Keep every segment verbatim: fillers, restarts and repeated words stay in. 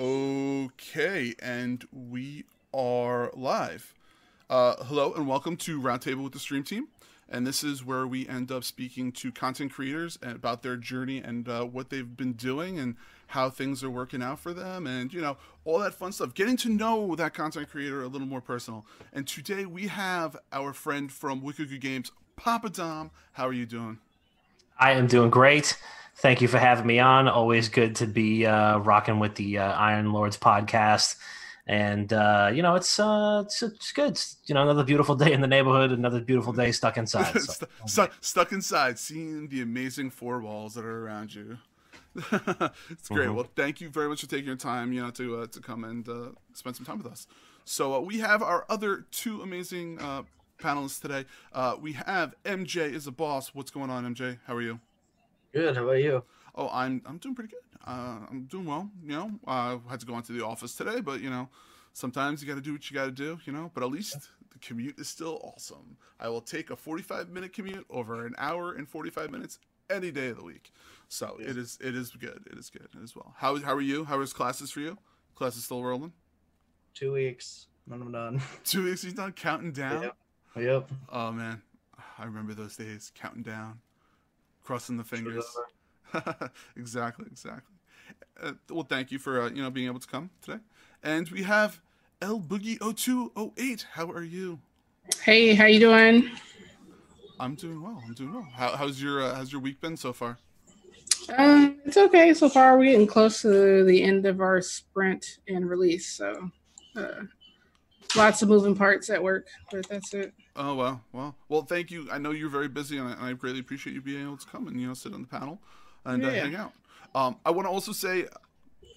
Okay, and we are live. Uh, hello and welcome to Roundtable with the Stream Team. And this is where we end up speaking to content creators about their journey and uh, what they've been doing and how things are working out for them and, you know, all that fun stuff. Getting to know that content creator a little more personal. And today we have our friend from Wicked Good Games, Papa Dom. How are you doing? I am doing great. Thank you for having me on. Always good to be uh, rocking with the uh, Iron Lords podcast. And, uh, you know, it's, uh, it's it's good. It's, you know, another beautiful day in the neighborhood, another beautiful day stuck inside. So. St stuck, stuck inside, seeing the amazing four walls that are around you. It's great. Mm-hmm. Well, thank you very much for taking your time, you know, to, uh, to come and uh, spend some time with us. So uh, we have our other two amazing uh, panelists today. Uh, we have M J is a boss. What's going on, M J? How are you? Good. How about you? Oh, I'm I'm doing pretty good. Uh, I'm doing well. You know, I had to go into the office today, but you know, sometimes you got to do what you got to do. You know, but at least the commute is still awesome. I will take a forty-five minute commute over an hour and forty-five minutes any day of the week. So yeah. it is it is good. It is good as well. How how are you? How was classes for you? Classes still rolling? Two weeks. When I'm done. Two weeks. He's not counting down. Yep. Yep. Oh man, I remember those days counting down. Crossing the fingers. exactly, exactly. Uh, well, thank you for uh, you know being able to come today. And we have L Boogie oh two oh eight. How are you? Hey, how you doing? I'm doing well. I'm doing well. How, how's your uh, how's your week been so far? Um, it's okay so far. We're getting close to the end of our sprint and release, so uh, lots of moving parts at work, but that's it. Oh, wow. Wow. Well, thank you. I know you're very busy, and I, and I greatly appreciate you being able to come and, you know, sit on the panel and yeah. uh, hang out. Um, I want to also say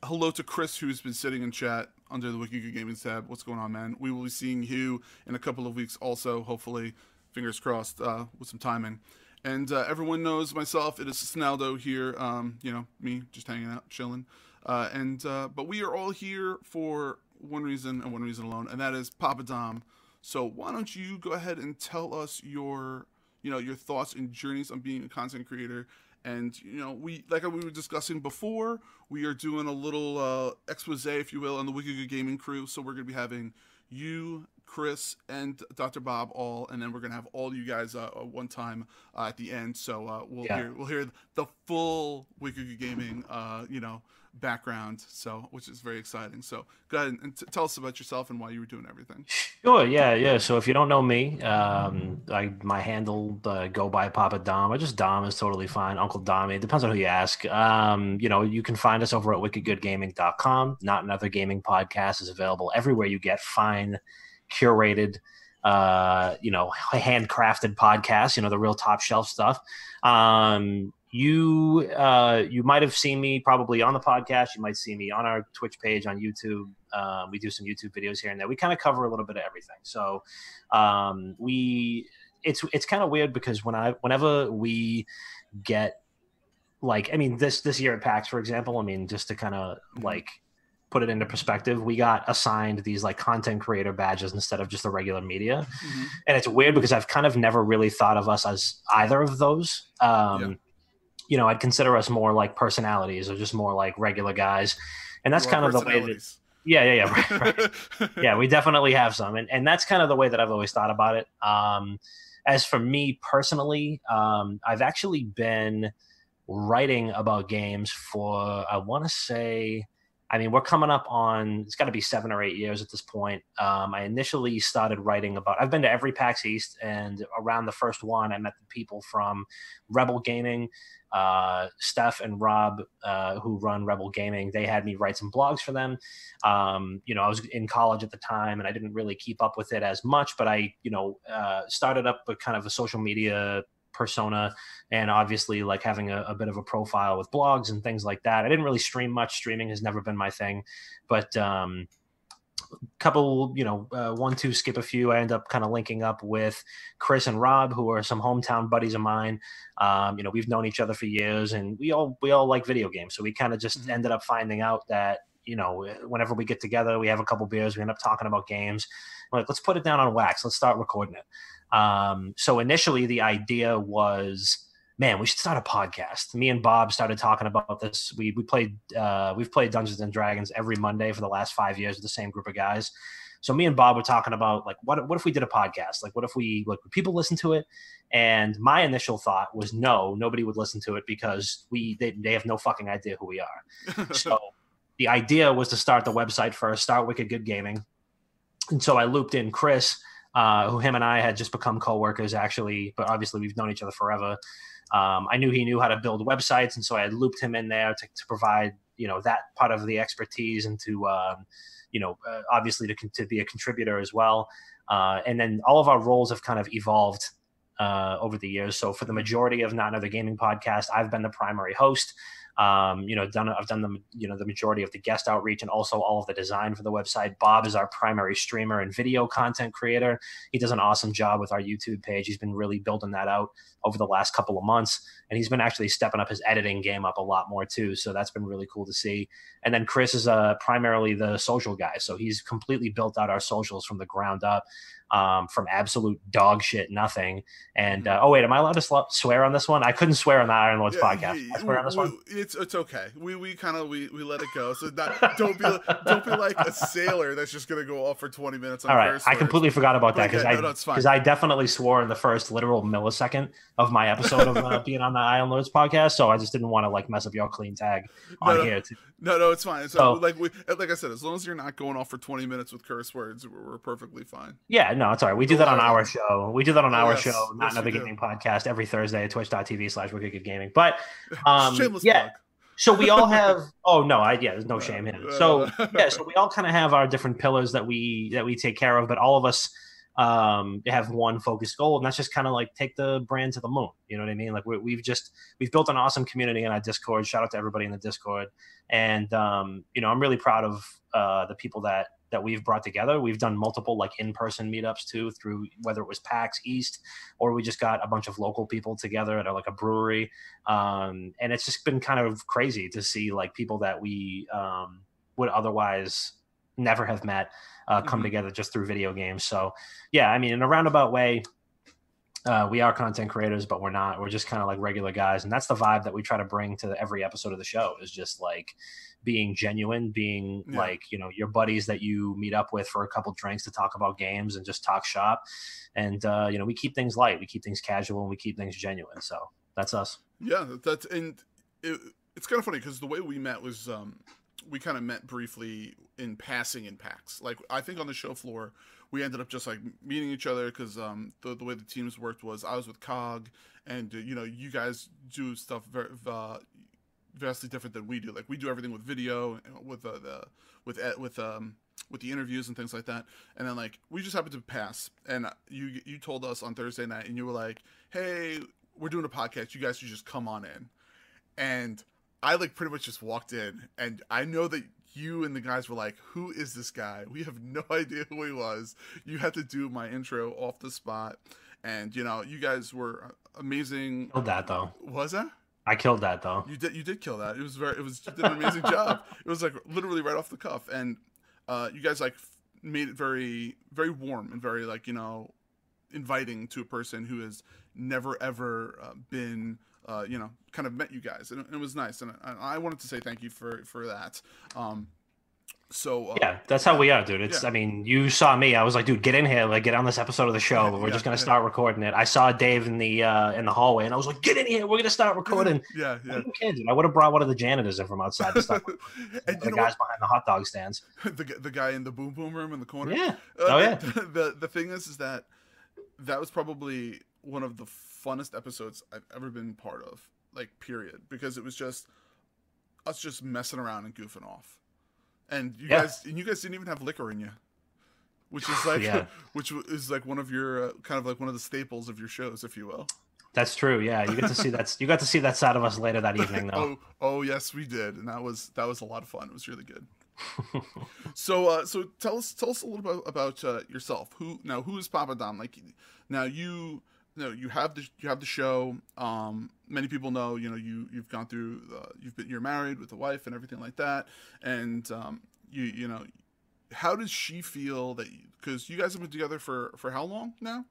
hello to Chris, who's been sitting in chat under the Wicked Good Gaming tab. What's going on, man? We will be seeing Hugh in a couple of weeks also, hopefully, fingers crossed, uh, with some timing. And uh, everyone knows myself. It is Sinaldo here, um, you know, me just hanging out, chilling. Uh, and uh, but we are all here for one reason and one reason alone, and that is Papa Dom. So why don't you go ahead and tell us your, you know, your thoughts and journeys on being a content creator. And, you know, we, like we were discussing before, we are doing a little uh, expose, if you will, on the Wicked Good Gaming crew. So we're going to be having you, Chris, and Doctor Bob all, and then we're going to have all you guys uh, one time uh, at the end. So uh, we'll, yeah. hear, we'll hear the full Wicked Good Gaming, uh, you know, background, so which is very exciting. So go ahead and t tell us about yourself and why you were doing everything. Sure, yeah, yeah. So if you don't know me, um, I my handle uh, go by Papa Dom. I just Dom is totally fine. Uncle Dommy, it depends on who you ask. Um, you know, you can find us over at Wicked Good Gaming dot com. Not Another Gaming Podcast is available everywhere you get fine, curated, uh, you know, handcrafted podcasts. You know, the real top shelf stuff. Um, You uh, you might have seen me probably on the podcast. You might see me on our Twitch page, on YouTube. Uh, we do some YouTube videos here and there. We kind of cover a little bit of everything. So um, we it's it's kind of weird because when I whenever we get like I mean this this year at PAX, for example, I mean just to kind of like put it into perspective, we got assigned these like content creator badges instead of just the regular media, mm-hmm. and it's weird because I've kind of never really thought of us as either of those. Um, yeah. You know, I'd consider us more like personalities or just more like regular guys. And that's kind of the way that, yeah, yeah, yeah. Right, right. yeah, we definitely have some. And, and that's kind of the way that I've always thought about it. Um, as for me personally, um, I've actually been writing about games for, I want to say, I mean, we're coming up on, it's got to be seven or eight years at this point. Um, I initially started writing about, I've been to every PAX East, and around the first one, I met the people from Rebel Gaming, uh, Steph and Rob, uh, who run Rebel Gaming. They had me write some blogs for them. Um, you know, I was in college at the time, and I didn't really keep up with it as much, but I, you know, uh, started up a kind of a social media persona, and obviously like having a, a bit of a profile with blogs and things like that. I didn't really stream much. Streaming has never been my thing, but um couple, you know, uh, one, two, skip a few. I end up kind of linking up with Chris and Rob, who are some hometown buddies of mine. Um, you know, we've known each other for years, and we all, we all like video games. So we kind of just mm-hmm. ended up finding out that, you know, whenever we get together, we have a couple beers, we end up talking about games. I'm like, let's put it down on wax. Let's start recording it. Um, so initially the idea was man, we should start a podcast. Me and Bob started talking about this. We we played uh, we've played Dungeons and Dragons every Monday for the last five years with the same group of guys. So me and Bob were talking about, like, what what if we did a podcast? Like, what if we, like, would people listen to it? And my initial thought was, no, nobody would listen to it because we they, they have no fucking idea who we are. So the idea was to start the website first, start Wicked Good Gaming. And so I looped in Chris, uh, who him and I had just become coworkers, actually, but obviously we've known each other forever. Um, I knew he knew how to build websites, and so I had looped him in there to, to provide, you know, that part of the expertise and to, um, you know, uh, obviously to, to be a contributor as well. Uh, and then all of our roles have kind of evolved uh, over the years. So for the majority of Not Another Gaming Podcast, I've been the primary host. Um, you know, done, I've done the, you know, the majority of the guest outreach and also all of the design for the website. Bob is our primary streamer and video content creator. He does an awesome job with our YouTube page. He's been really building that out over the last couple of months. And he's been actually stepping up his editing game up a lot more too. So that's been really cool to see. And then Chris is uh, primarily the social guy. So he's completely built out our socials from the ground up, um, from absolute dog shit, nothing. And, uh, oh wait, am I allowed to sl- swear on this one? I couldn't swear on the Iron Lords yeah, podcast. Yeah, I swear we, on this one. We, It's it's okay. We we kind of we, we let it go. So not, don't be don't be like a sailor that's just gonna go off for twenty minutes. On all right, I completely forgot about that because okay, I because no, I definitely swore in the first literal millisecond of my episode of uh, being on the Iron Lords podcast. So I just didn't want to like mess up your clean tag on no, no, here. Too. No, no, it's fine. So, so like we like I said, as long as you're not going off for twenty minutes with curse words, we're, we're perfectly fine. Yeah, no, it's all right. We do that on our show. We do that on oh, our yes, show, Not Another Gaming Podcast, every Thursday at twitch dot t v slash wicked good gaming. But um, shameless yeah. Plug. So we all have, oh no, I, yeah, there's no shame in it. So yeah, so we all kind of have our different pillars that we, that we take care of, but all of us um, have one focused goal, and that's just kind of like take the brand to the moon. You know what I mean? Like we, we've just, we've built an awesome community in our Discord. Shout out to everybody in the Discord. And um, you know, I'm really proud of uh, the people that, that we've brought together. We've done multiple like in-person meetups too, through whether it was PAX East or we just got a bunch of local people together at like a brewery. Um, and it's just been kind of crazy to see like people that we um, would otherwise never have met uh, come mm-hmm. together just through video games. So yeah, I mean, in a roundabout way, uh, we are content creators, but we're not, we're just kind of like regular guys. And that's the vibe that we try to bring to every episode of the show, is just like, being genuine, being yeah. like, you know, your buddies that you meet up with for a couple drinks to talk about games and just talk shop. And, uh, you know, we keep things light, we keep things casual, and we keep things genuine. So that's us. Yeah. That's, and it, it's kind of funny because the way we met was, um, we kind of met briefly in passing in PAX. Like I think on the show floor, we ended up just like meeting each other. Cause, um, the, the way the teams worked was I was with Cog and, uh, you know, you guys do stuff very, uh, vastly different than we do. Like we do everything with video, with uh, the with with um with the interviews and things like that. And then like we just happened to pass, and you you told us on Thursday night, and you were like, "Hey, we're doing a podcast. You guys should just come on in." And I like pretty much just walked in, and I know that you and the guys were like, "Who is this guy? We have no idea who he was." You had to do my intro off the spot, and you know you guys were amazing. Killed that though. Was that? I killed that though. You did. You did kill that. It was very. It was you did an amazing job. It was like literally right off the cuff, and uh, you guys like made it very, very warm and very like you know, inviting to a person who has never ever uh, been uh, you know kind of met you guys, and it, it was nice. And I, I wanted to say thank you for for that. Um, So uh, yeah, that's how we are, dude. It's yeah. I mean, you saw me. I was like, dude, get in here, like get on this episode of the show. We're yeah, just gonna yeah. start recording it. I saw Dave in the uh, in the hallway, and I was like, get in here, we're gonna start recording. Yeah, yeah. What you do? I would have brought one of the janitors in from outside to start. And the guys what? behind the hot dog stands. the the guy in the boom boom room in the corner. Yeah. Uh, oh yeah. The, the the thing is, is that that was probably one of the funnest episodes I've ever been part of, like period, because it was just us just messing around and goofing off. And you yeah. guys, and you guys didn't even have liquor in you, which is like, yeah. which is like one of your uh, kind of like one of the staples of your shows, if you will. That's true. Yeah, you get to see that. You got to see that side of us later that evening, though. oh, oh yes, we did, and that was that was a lot of fun. It was really good. so, uh, so tell us tell us a little bit about uh, yourself. Who now? Who is Papa Dom? Like now, you, you know, you have the you have the show. Um, many people know, you know, you you've gone through the, you've been you're married with a wife and everything like that, and um you you know how does she feel that, because you, you guys have been together for for how long now?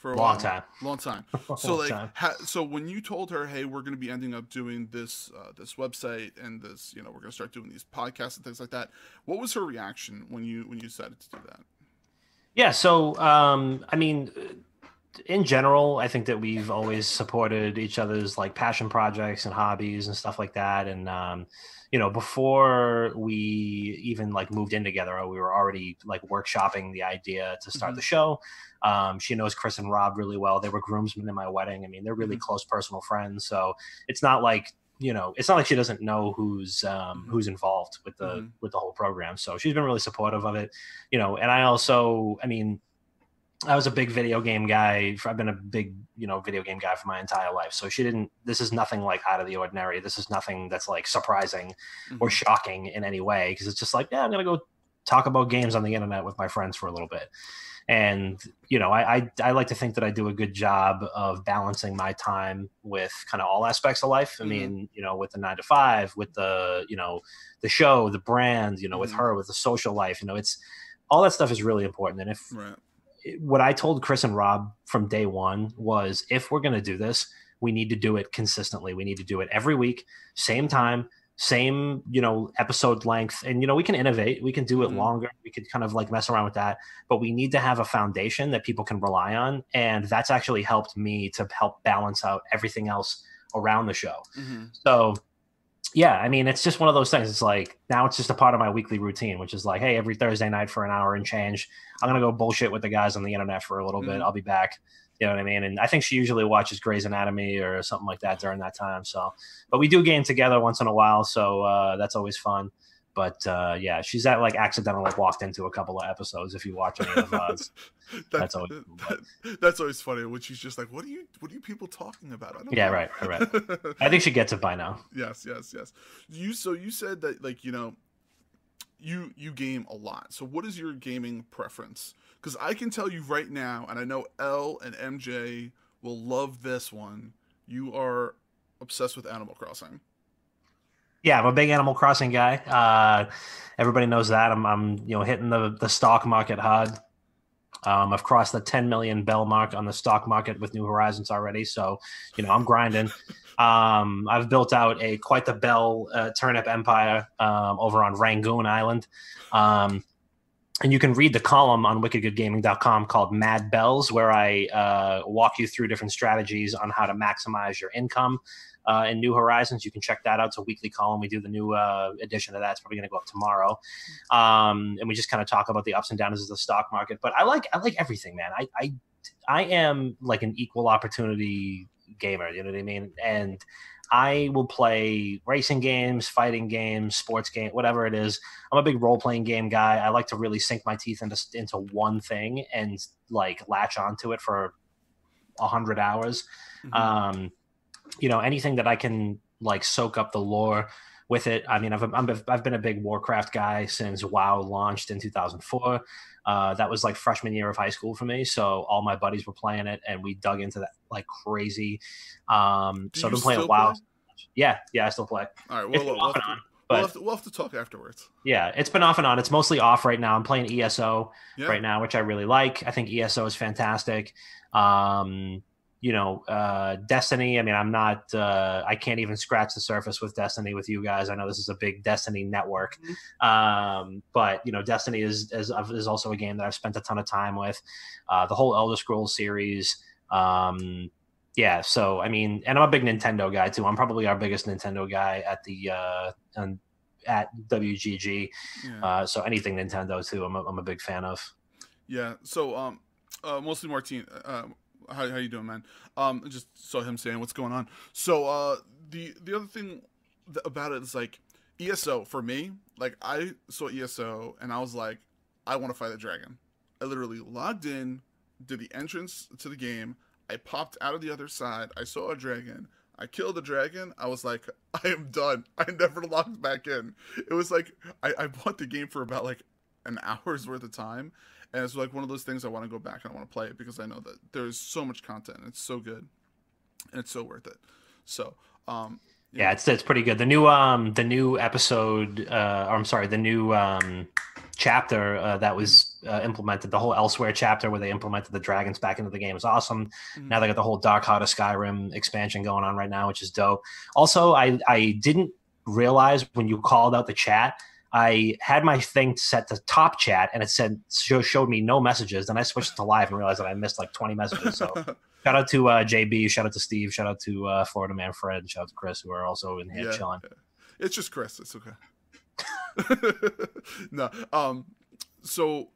for a long while. time. Long time. So like, time. Ha so when you told her, hey, we're going to be ending up doing this, uh, this website and this, you know, we're going to start doing these podcasts and things like that. What was her reaction when you when you decided to do that? Yeah. So um, I mean, in general, I think that we've always supported each other's like passion projects and hobbies and stuff like that. And um, you know, before we even like moved in together, we were already like workshopping the idea to start mm-hmm. the show. Um, she knows Chris and Rob really well. They were groomsmen in my wedding. I mean, they're really mm-hmm. close personal friends. So it's not like, you know, it's not like she doesn't know who's um, who's involved with the mm-hmm. with the whole program. So she's been really supportive of it. You know, and I also, I mean, I was a big video game guy. I've been a big, you know, video game guy for my entire life. So she didn't, this is nothing like out of the ordinary. This is nothing that's like surprising mm-hmm. or shocking in any way. Cause it's just like, yeah, I'm going to go talk about games on the internet with my friends for a little bit. And, you know, I, I, I like to think that I do a good job of balancing my time with kind of all aspects of life. I mm-hmm. mean, you know, with the nine to five, with the, you know, the show, the brand, you know, mm-hmm. with her, with the social life, you know, it's all that stuff is really important. And if, right. what I told Chris and Rob from day one was, if we're going to do this, we need to do it consistently. We need to do it every week, same time, same, you know, episode length. And, you know, we can innovate, we can do it mm-hmm. longer. We could kind of like mess around with that, but we need to have a foundation that people can rely on. And that's actually helped me to help balance out everything else around the show. Mm-hmm. So yeah, I mean, it's just one of those things. It's like, now it's just a part of my weekly routine, which is like, hey, every Thursday night for an hour and change, I'm going to go bullshit with the guys on the internet for a little mm-hmm. bit. I'll be back. You know what I mean? And I think she usually watches Grey's Anatomy or something like that during that time. So, but we do game together once in a while. So uh, that's always fun. But uh, yeah, she's at like accidentally like, walked into a couple of episodes. If you watch any of us, that, that's always cool, that, that's always funny. When she's just like, "What are you? What are you people talking about?" I don't yeah, know. right, right. I think she gets it by now. Yes, yes, yes. You so you said that like you know, you you game a lot. So what is your gaming preference? Because I can tell you right now, and I know L and M J will love this one. You are obsessed with Animal Crossing. Yeah, I'm a big Animal Crossing guy. Uh, everybody knows that. I'm, I'm, you know, hitting the the stock market hard. Um, I've crossed the ten million bell mark on the stock market with New Horizons already. So, you know, I'm grinding. um, I've built out a quite the bell uh, turnip empire um, over on Rangoon Island. Um, and you can read the column on Wicked Good Gaming dot com called Mad Bells, where I uh, walk you through different strategies on how to maximize your income. Uh, in New Horizons, you can check that out. It's a weekly column. We do the new uh, edition of that. It's probably going to go up tomorrow, um, and we just kind of talk about the ups and downs of the stock market. But I like I like everything, man. I I, I am like an equal opportunity gamer. You know what I mean? And I will play racing games, fighting games, sports game, whatever it is. I'm a big role-playing game guy. I like to really sink my teeth into into one thing and like latch onto it for a hundred hours. Mm-hmm. Um, you know, anything that I can like soak up the lore with it. I mean, I've, I've, I've been a big Warcraft guy since WoW launched in two thousand four. Uh, that was like freshman year of high school for me. So all my buddies were playing it and we dug into that like crazy. Um, so I've been playing WoW. Play? Yeah. Yeah. I still play. All right. Well, we'll, off have, and on, to, but, we'll, have, to, we'll have to talk afterwards. Yeah. It's been off and on. It's mostly off right now. I'm playing E S O yeah. right now, which I really like. I think E S O is fantastic. Um, you know, uh, Destiny. I mean, I'm not, uh, I can't even scratch the surface with Destiny with you guys. I know this is a big Destiny network. Mm-hmm. um, but you know, Destiny is, is, is also a game that I've spent a ton of time with, uh, the whole Elder Scrolls series. Um, yeah. So, I mean, and I'm a big Nintendo guy too. I'm probably our biggest Nintendo guy at the, uh, and at W G G. Yeah. Uh, so anything Nintendo too, I'm a, I'm a big fan of. Yeah. So, um, uh, mostly Martin, uh, How, how you doing, man? Um, I just saw him saying what's going on. So uh, the the other thing th about it is like E S O for me. Like I saw E S O and I was like, I want to fight the dragon. I literally logged in, did the entrance to the game. I popped out of the other side. I saw a dragon. I killed the dragon. I was like, I am done. I never logged back in. It was like I, I bought the game for about like an hour's worth of time. And it's like one of those things I want to go back and I want to play it because I know that there's so much content and it's so good and it's so worth it. So, um, yeah, yeah it's, it's pretty good. The new, um, the new episode, uh, or I'm sorry, the new, um, chapter uh, that was uh, implemented, the whole Elsewhere chapter where they implemented the dragons back into the game is awesome. Mm-hmm. Now they got the whole Dark Heart of Skyrim expansion going on right now, which is dope. Also, I, I didn't realize when you called out the chat, I had my thing set to top chat, and it said show, showed me no messages. Then I switched to live and realized that I missed like twenty messages. So shout out to uh, J B, shout out to Steve, shout out to uh, Florida Man Fred, shout out to Chris, who are also in here yeah, chilling. Yeah. It's just Chris. It's okay. No. Um. So,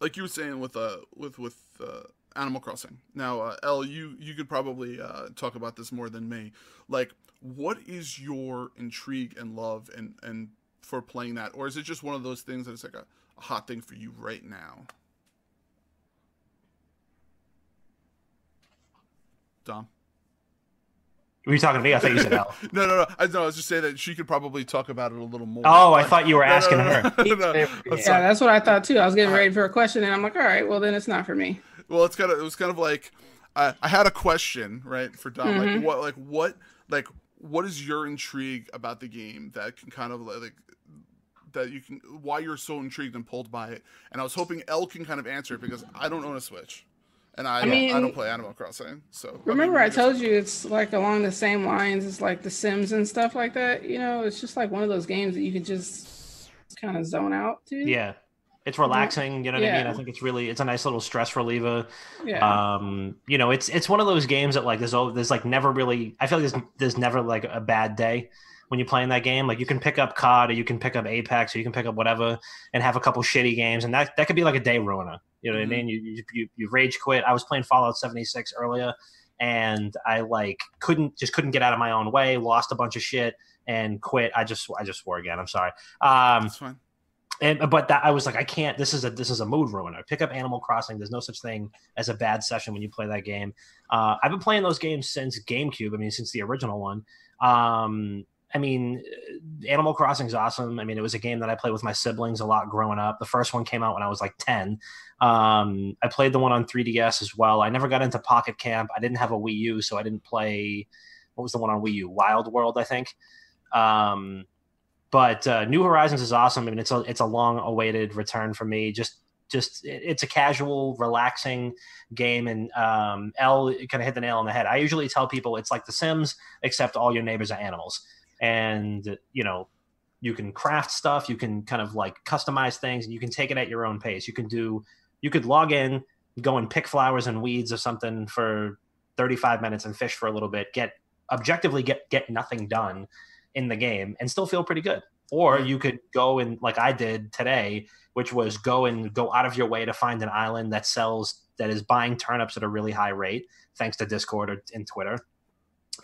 like you were saying with uh with with uh, Animal Crossing. Now, uh, Elle, you you could probably uh, talk about this more than me. Like, what is your intrigue and love and and for playing that, or is it just one of those things that it's like a, a hot thing for you right now? Dom, were you talking to me? I thought you said Elle. no, no, no. I, no, I was just saying that she could probably talk about it a little more. Oh, I thought you were no, asking no, no, her. No, no, yeah, sorry. That's what I thought too. I was getting ready for a question, and I'm like, all right, well then it's not for me. Well, it's kind of it was kind of like I, I had a question right for Dom. Mm-hmm. Like what, like what, like. What is your intrigue about the game that can kind of like that you can why you're so intrigued and pulled by it? And I was hoping Elle can kind of answer it because I don't own a Switch, and I I, mean, I don't play Animal Crossing. So remember, I, mean, I told you it's like along the same lines as like The Sims and stuff like that. You know, it's just like one of those games that you can just kind of zone out to. Yeah. It's relaxing, you know what yeah. I mean? I think it's really, it's a nice little stress reliever. Yeah. Um, you know, it's it's one of those games that like there's always, there's like never really, I feel like there's, there's never like a bad day when you're playing that game. Like you can pick up C O D or you can pick up Apex or you can pick up whatever and have a couple shitty games. And that, that could be like a day ruiner. You know what mm-hmm. I mean? You, you you rage quit. I was playing Fallout seventy-six earlier and I like couldn't, just couldn't get out of my own way, lost a bunch of shit and quit. I just, I just swore again. I'm sorry. Um, That's fine. And, but that I was like, I can't, this is a, this is a mood ruiner. Pick up Animal Crossing. There's no such thing as a bad session when you play that game. Uh, I've been playing those games since GameCube. I mean, since the original one. Um, I mean, Animal Crossing is awesome. I mean, it was a game that I played with my siblings a lot growing up. The first one came out when I was like ten. Um, I played the one on three D S as well. I never got into Pocket Camp. I didn't have a Wii U, so I didn't play, what was the one on Wii U? Wild World, I think. Um, But uh, New Horizons is awesome. I mean, it's a it's a long-awaited return for me. Just just it's a casual, relaxing game, and um, Elle kind of hit the nail on the head. I usually tell people it's like The Sims, except all your neighbors are animals, and you know you can craft stuff, you can kind of like customize things, and you can take it at your own pace. You can do you could log in, go and pick flowers and weeds or something for thirty-five minutes and fish for a little bit. Get objectively get get nothing done in the game and still feel pretty good. Or you could go and like I did today, which was go and go out of your way to find an island that sells, that is buying turnips at a really high rate, thanks to Discord or, and Twitter,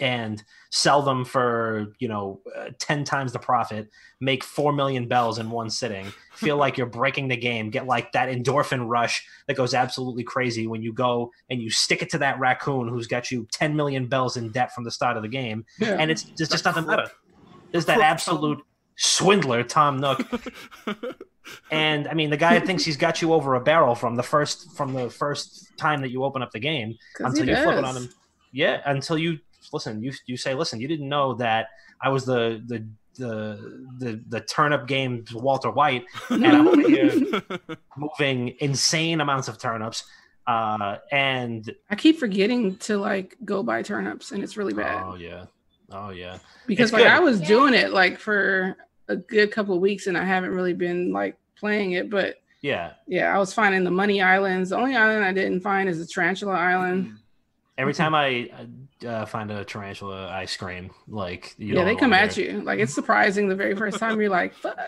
and sell them for, you know, uh, ten times the profit, make four million bells in one sitting, feel like you're breaking the game, get like that endorphin rush that goes absolutely crazy when you go and you stick it to that raccoon who's got you ten million bells in debt from the start of the game. Yeah. And it's, it's just nothing better. There's that absolute swindler, Tom Nook, and I mean the guy thinks he's got you over a barrel from the first from the first time that you open up the game until you flip it on him. Yeah, until you listen. You you say, listen, you didn't know that I was the the the the, the turnip game's Walter White, and I'm over here moving insane amounts of turnips. Uh, and I keep forgetting to like go buy turnips, and it's really bad. Oh yeah. Oh yeah, because it's like good. I was yeah. doing it like for a good couple of weeks, and I haven't really been like playing it. But yeah, yeah, I was finding the money islands. The only island I didn't find is the tarantula island. Every time I uh, find a tarantula, I scream. Like you yeah, they come at you. Like it's surprising the very first time you're like, fuck.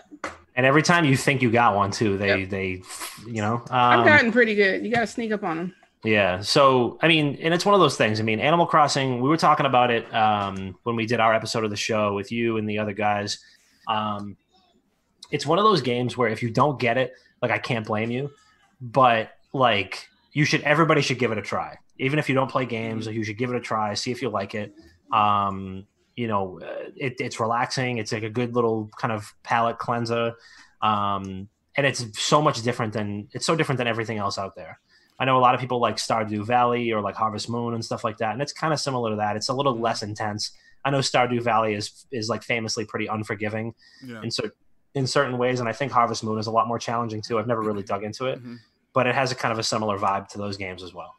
And every time you think you got one too, they yep. they, you know. Um, I've gotten pretty good. You gotta sneak up on them. Yeah. So, I mean, and it's one of those things. I mean, Animal Crossing, we were talking about it um, when we did our episode of the show with you and the other guys. Um, it's one of those games where if you don't get it, like, I can't blame you, but like you should, everybody should give it a try. Even if you don't play games, like, you should give it a try, see if you like it. Um, you know, it, it's relaxing. It's like a good little kind of palate cleanser. Um, and it's so much different than it's so different than everything else out there. I know a lot of people like Stardew Valley or like Harvest Moon and stuff like that, and it's kind of similar to that. It's a little less intense. I know Stardew Valley is is like famously pretty unforgiving, yeah. and so in certain ways. And I think Harvest Moon is a lot more challenging too. I've never really dug into it, mm-hmm. but it has a kind of a similar vibe to those games as well.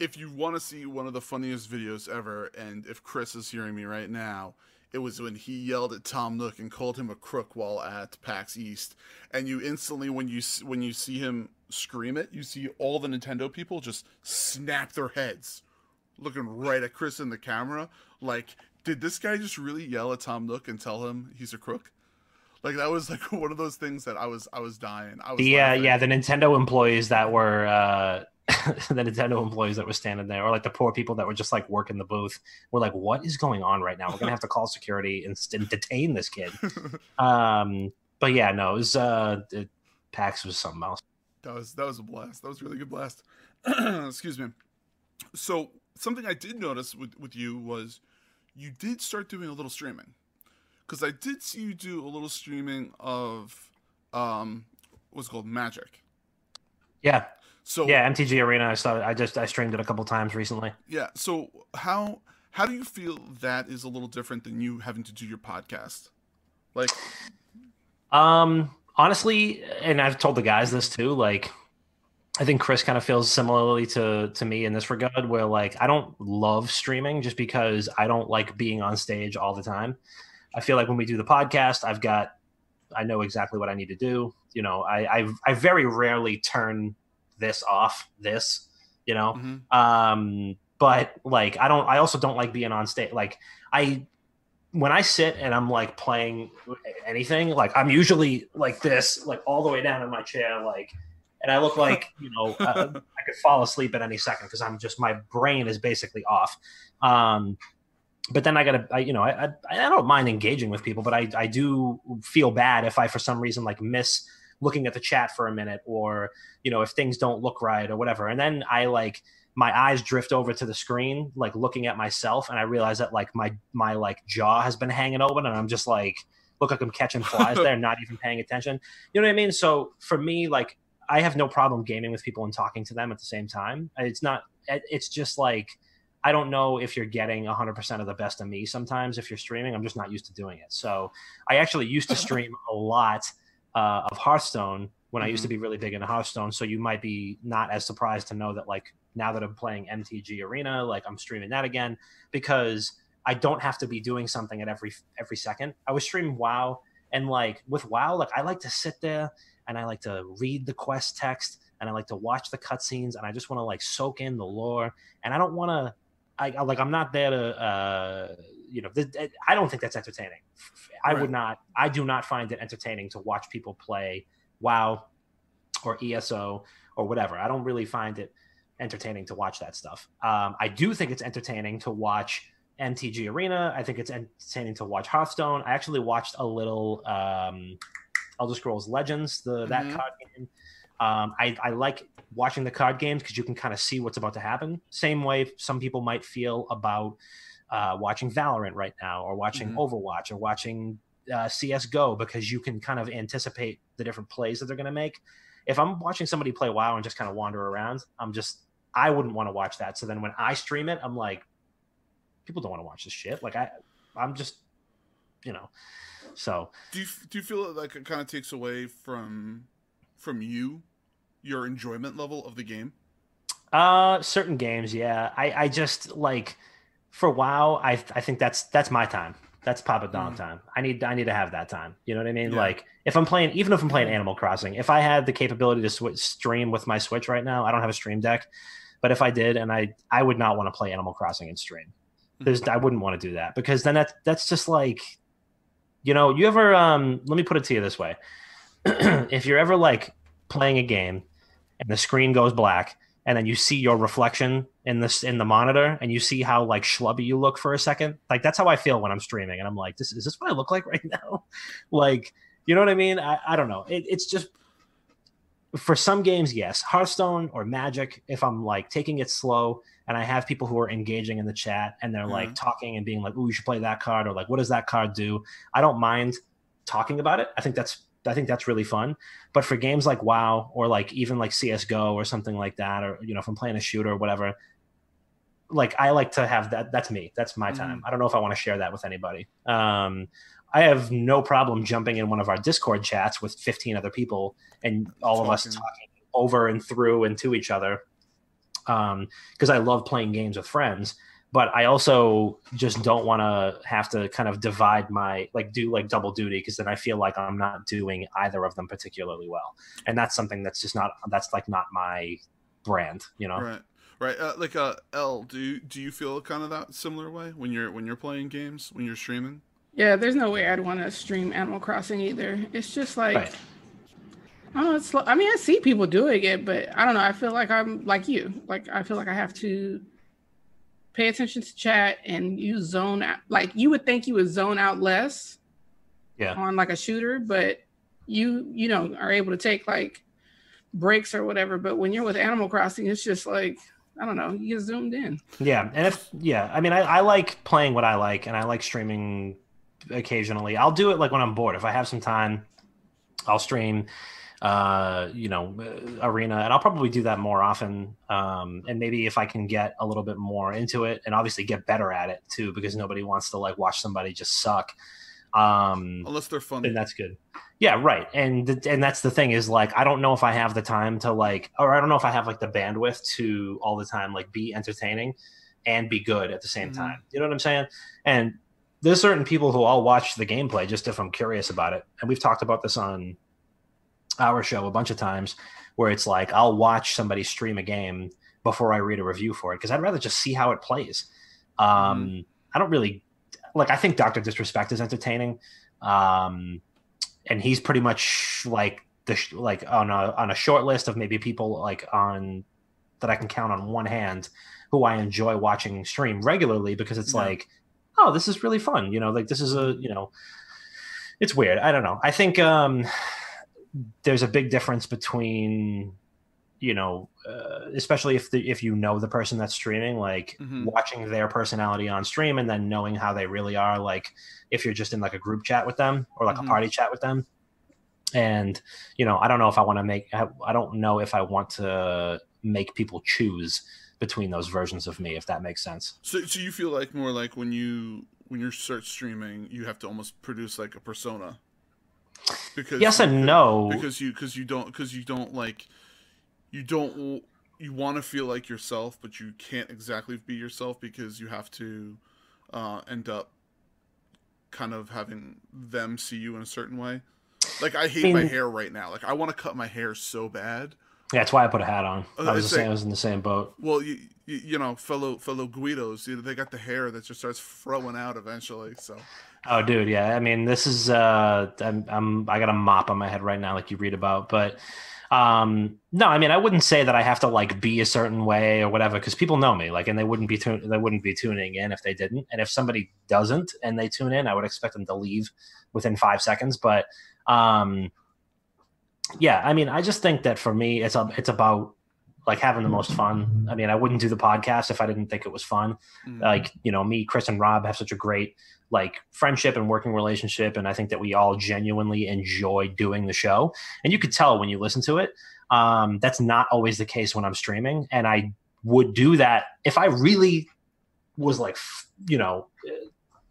If you want to see one of the funniest videos ever, and if Chris is hearing me right now, it was when he yelled at Tom Nook and called him a crook while at PAX East. And you instantly, when you when you see him scream it, you see all the Nintendo people just snap their heads, looking right at Chris in the camera. Like, did this guy just really yell at Tom Nook and tell him he's a crook? Like, that was like one of those things that I was I was dying. I was yeah, laughing. yeah. The Nintendo employees that were. Uh... the Nintendo employees that were standing there, or like the poor people that were just like working the booth, were like, what is going on right now? We're gonna have to call security and, and detain this kid. Um but yeah, no, it was uh it, PAX was something else. That was that was a blast. That was a really good blast. Excuse me. So something I did notice with, with you was you did start doing a little streaming, because I did see you do a little streaming of um what's called Magic. Yeah. So, yeah, M T G Arena. I saw. I just I streamed it a couple times recently. Yeah. So how how do you feel that is a little different than you having to do your podcast? Like, um, honestly, and I've told the guys this too. Like, I think Chris kind of feels similarly to to me in this regard, where like I don't love streaming just because I don't like being on stage all the time. I feel like when we do the podcast, I've got I know exactly what I need to do. You know, I I, I very rarely turn this off this, you know? Mm-hmm. Um, but like, I don't, I also don't like being on stage. Like I, when I sit and I'm like playing anything, like I'm usually like this, like all the way down in my chair, like, and I look like, you know, uh, I could fall asleep at any second. Cause I'm just, my brain is basically off. Um, but then I gotta, I, you know, I, I, I don't mind engaging with people, but I, I do feel bad if I, for some reason, like miss looking at the chat for a minute, or, you know, if things don't look right or whatever. And then I like, my eyes drift over to the screen, like looking at myself. And I realize that like my, my like jaw has been hanging open, and I'm just like, look like I'm catching flies there, not even paying attention. You know what I mean? So for me, like, I have no problem gaming with people and talking to them at the same time. It's not, it's just like, I don't know if you're getting one hundred percent of the best of me sometimes if you're streaming. I'm just not used to doing it. So I actually used to stream a lot Uh, of Hearthstone when mm-hmm. I used to be really big into Hearthstone. So you might be not as surprised to know that like now that I'm playing M T G Arena, like I'm streaming that again, because I don't have to be doing something at every every second. I was streaming WoW, and like with WoW, like I like to sit there and I like to read the quest text and I like to watch the cutscenes, and I just want to like soak in the lore. And I don't want to, I, I like I'm not there to uh you know, th- th- I don't think that's entertaining. I right. would not, I do not find it entertaining to watch people play WoW or E S O or whatever. I don't really find it entertaining to watch that stuff. Um, I do think it's entertaining to watch M T G Arena. I think it's entertaining to watch Hearthstone. I actually watched a little um, Elder Scrolls Legends, the mm-hmm. that card game. Um, I, I like watching the card games because you can kind of see what's about to happen. Same way some people might feel about Uh, watching Valorant right now, or watching mm-hmm. Overwatch, or watching uh, C S G O, because you can kind of anticipate the different plays that they're going to make. If I'm watching somebody play WoW and just kind of wander around, I'm just, I wouldn't want to watch that. So then when I stream it, I'm like, people don't want to watch this shit. Like I, I'm just, you know, so. Do you, do you feel like it kind of takes away from, from you, your enjoyment level of the game? Uh, certain games. Yeah. I, I just like, for WoW, I I think that's that's my time. That's Papa Dom mm. time. I need I need to have that time. You know what I mean? Yeah. Like if I'm playing, even if I'm playing Animal Crossing, if I had the capability to switch, stream with my Switch right now, I don't have a Stream Deck, but if I did, and I I would not want to play Animal Crossing and stream. There's I wouldn't want to do that, because then that's that's just like, you know, you ever um let me put it to you this way. If you're ever like playing a game and the screen goes black, and then you see your reflection in this in the monitor, and you see how like schlubby you look for a second. Like that's how I feel when I'm streaming, and I'm like, "This is this what I look like right now?" Like, you know what I mean? I, I don't know. It, it's just for some games, yes, Hearthstone or Magic. If I'm like taking it slow, and I have people who are engaging in the chat, and they're mm-hmm. like talking and being like, "Ooh, you should play that card," or like, "What does that card do?" I don't mind talking about it. I think that's. I think that's really fun. But for games like WoW, or like even like C S G O or something like that, or, you know, if I'm playing a shooter or whatever, like I like to have that. That's me. That's my time. Mm. I don't know if I want to share that with anybody. Um, I have no problem jumping in one of our Discord chats with fifteen other people and all talking. of us talking over and through and to each other. Um, because I love playing games with friends, but I also just don't want to have to kind of divide my, like do like double duty. Cause then I feel like I'm not doing either of them particularly well. And that's something that's just not, that's like not my brand, you know? Right. Right. Uh, like, uh, L, do, do you feel kind of that similar way when you're, when you're playing games, when you're streaming? Yeah, there's no way I'd want to stream Animal Crossing either. It's just like, right. I don't know, it's, I mean, I see people doing it, but I don't know. I feel like I'm like you. Like, I feel like I have to pay attention to chat, and you zone out. Like, you would think you would zone out less yeah. on like a shooter, but you, you know, are able to take like breaks or whatever. But when you're with Animal Crossing, it's just like, I don't know, you get zoomed in. Yeah. And if, yeah, I mean, I, I like playing what I like, and I like streaming occasionally. I'll do it like when I'm bored. If I have some time, I'll stream, uh, you know, Arena, and I'll probably do that more often. Um, and maybe if I can get a little bit more into it, and obviously get better at it too, because nobody wants to like watch somebody just suck. Um, Unless they're funny. And that's good. Yeah. Right. And, th- and that's the thing is like, I don't know if I have the time to like, or I don't know if I have like the bandwidth to all the time, like be entertaining and be good at the same mm-hmm. time. You know what I'm saying? And there's certain people who all watch the gameplay just if I'm curious about it. And we've talked about this on our show a bunch of times, where it's like, I'll watch somebody stream a game before I read a review for it, 'cause I'd rather just see how it plays. Um, mm-hmm. I don't really like, I think Doctor Disrespect is entertaining. Um, and he's pretty much like the, sh- like on a, on a short list of maybe people like on that I can count on one hand who I enjoy watching stream regularly, because it's yeah. like, oh, this is really fun. You know, like this is a, you know, it's weird. I don't know. I think um, there's a big difference between, you know, uh, especially if the, if you know the person that's streaming, like mm-hmm. watching their personality on stream and then knowing how they really are. Like if you're just in like a group chat with them, or like mm-hmm. a party chat with them. And, you know, I don't know if I want to make, I, I don't know if I want to make people choose between those versions of me, if that makes sense. So, so you feel like more like when you when you're start streaming, you have to almost produce like a persona. Because yes and no. Because you because you don't because you don't like you don't you want to feel like yourself, but you can't exactly be yourself because you have to uh, end up kind of having them see you in a certain way. Like I hate I mean, my hair right now. Like I want to cut my hair so bad. Yeah, that's why I put a hat on. I was, the same, I was in the same boat. Well, you, you know, fellow fellow Guidos, you know, they got the hair that just starts throwing out eventually. So, oh, dude, yeah. I mean, this is uh, I'm, I'm I got a mop on my head right now, like you read about. But um, no, I mean, I wouldn't say that I have to like be a certain way or whatever, because people know me, like, and they wouldn't be tu- they wouldn't be tuning in if they didn't. And if somebody doesn't and they tune in, I would expect them to leave within five seconds. But um. Yeah, I mean, I just think that for me, it's a, it's about like having the most fun. I mean, I wouldn't do the podcast if I didn't think it was fun. Mm-hmm. Like, you know, me, Chris, and Rob have such a great like friendship and working relationship, and I think that we all genuinely enjoy doing the show. And you could tell when you listen to it. Um, that's not always the case when I'm streaming, and I would do that if I really was like, you know,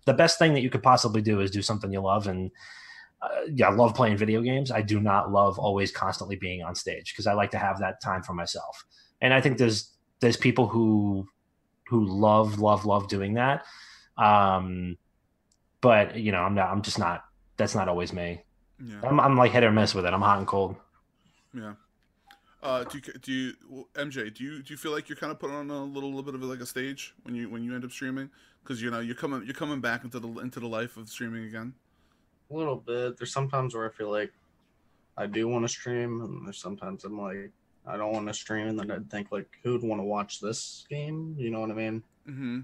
the best thing that you could possibly do is do something you love. And Uh, yeah, I love playing video games. I do not love always constantly being on stage, because I like to have that time for myself. And I think there's there's people who who love love love doing that. Um, but you know, I'm not. I'm just not. That's not always me. Yeah. I'm, I'm like hit or miss with it. I'm hot and cold. Yeah. Uh, do you, do you well, M J? Do you do you feel like you're kind of put on a little, little bit of like a stage when you when you end up streaming? Because you know you're coming you're coming back into the into the life of streaming again. A little bit. There's sometimes where I feel like I do want to stream, and there's sometimes I'm like, I don't want to stream, and then I'd think like, who'd want to watch this game? You know what I mean? Mm-hmm.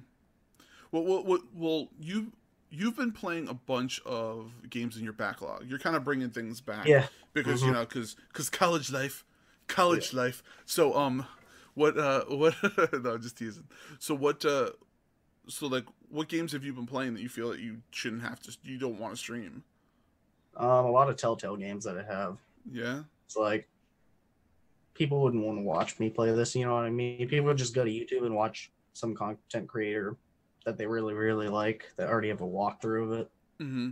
Well, well, well, well you, you've been playing a bunch of games in your backlog. You're kind of bringing things back. Yeah. Because, mm-hmm. you know, because cause college life, college yeah. life. So, um, what, uh, what, no, just teasing. So what, uh, so like, what games have you been playing that you feel that you shouldn't have to, you don't want to stream? Um, a lot of Telltale games that I have. Yeah. It's like people wouldn't want to watch me play this. You know what I mean? People would just go to YouTube and watch some content creator that they really, really like that already have a walkthrough of it. Mm-hmm.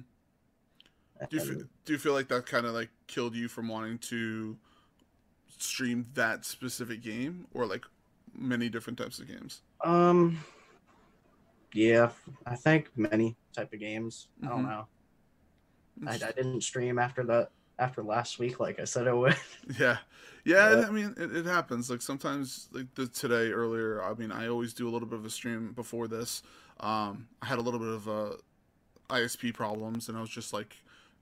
Do you, feel, do you feel like that kind of like killed you from wanting to stream that specific game, or like many different types of games? Um, yeah, I think many type of games. Mm-hmm. I don't know. I, I didn't stream after that after last week, like I said I would. Yeah, yeah. But I mean, it, it happens. Like sometimes, like the today earlier. I mean, I always do a little bit of a stream before this. Um, I had a little bit of uh, I S P problems, and I was just like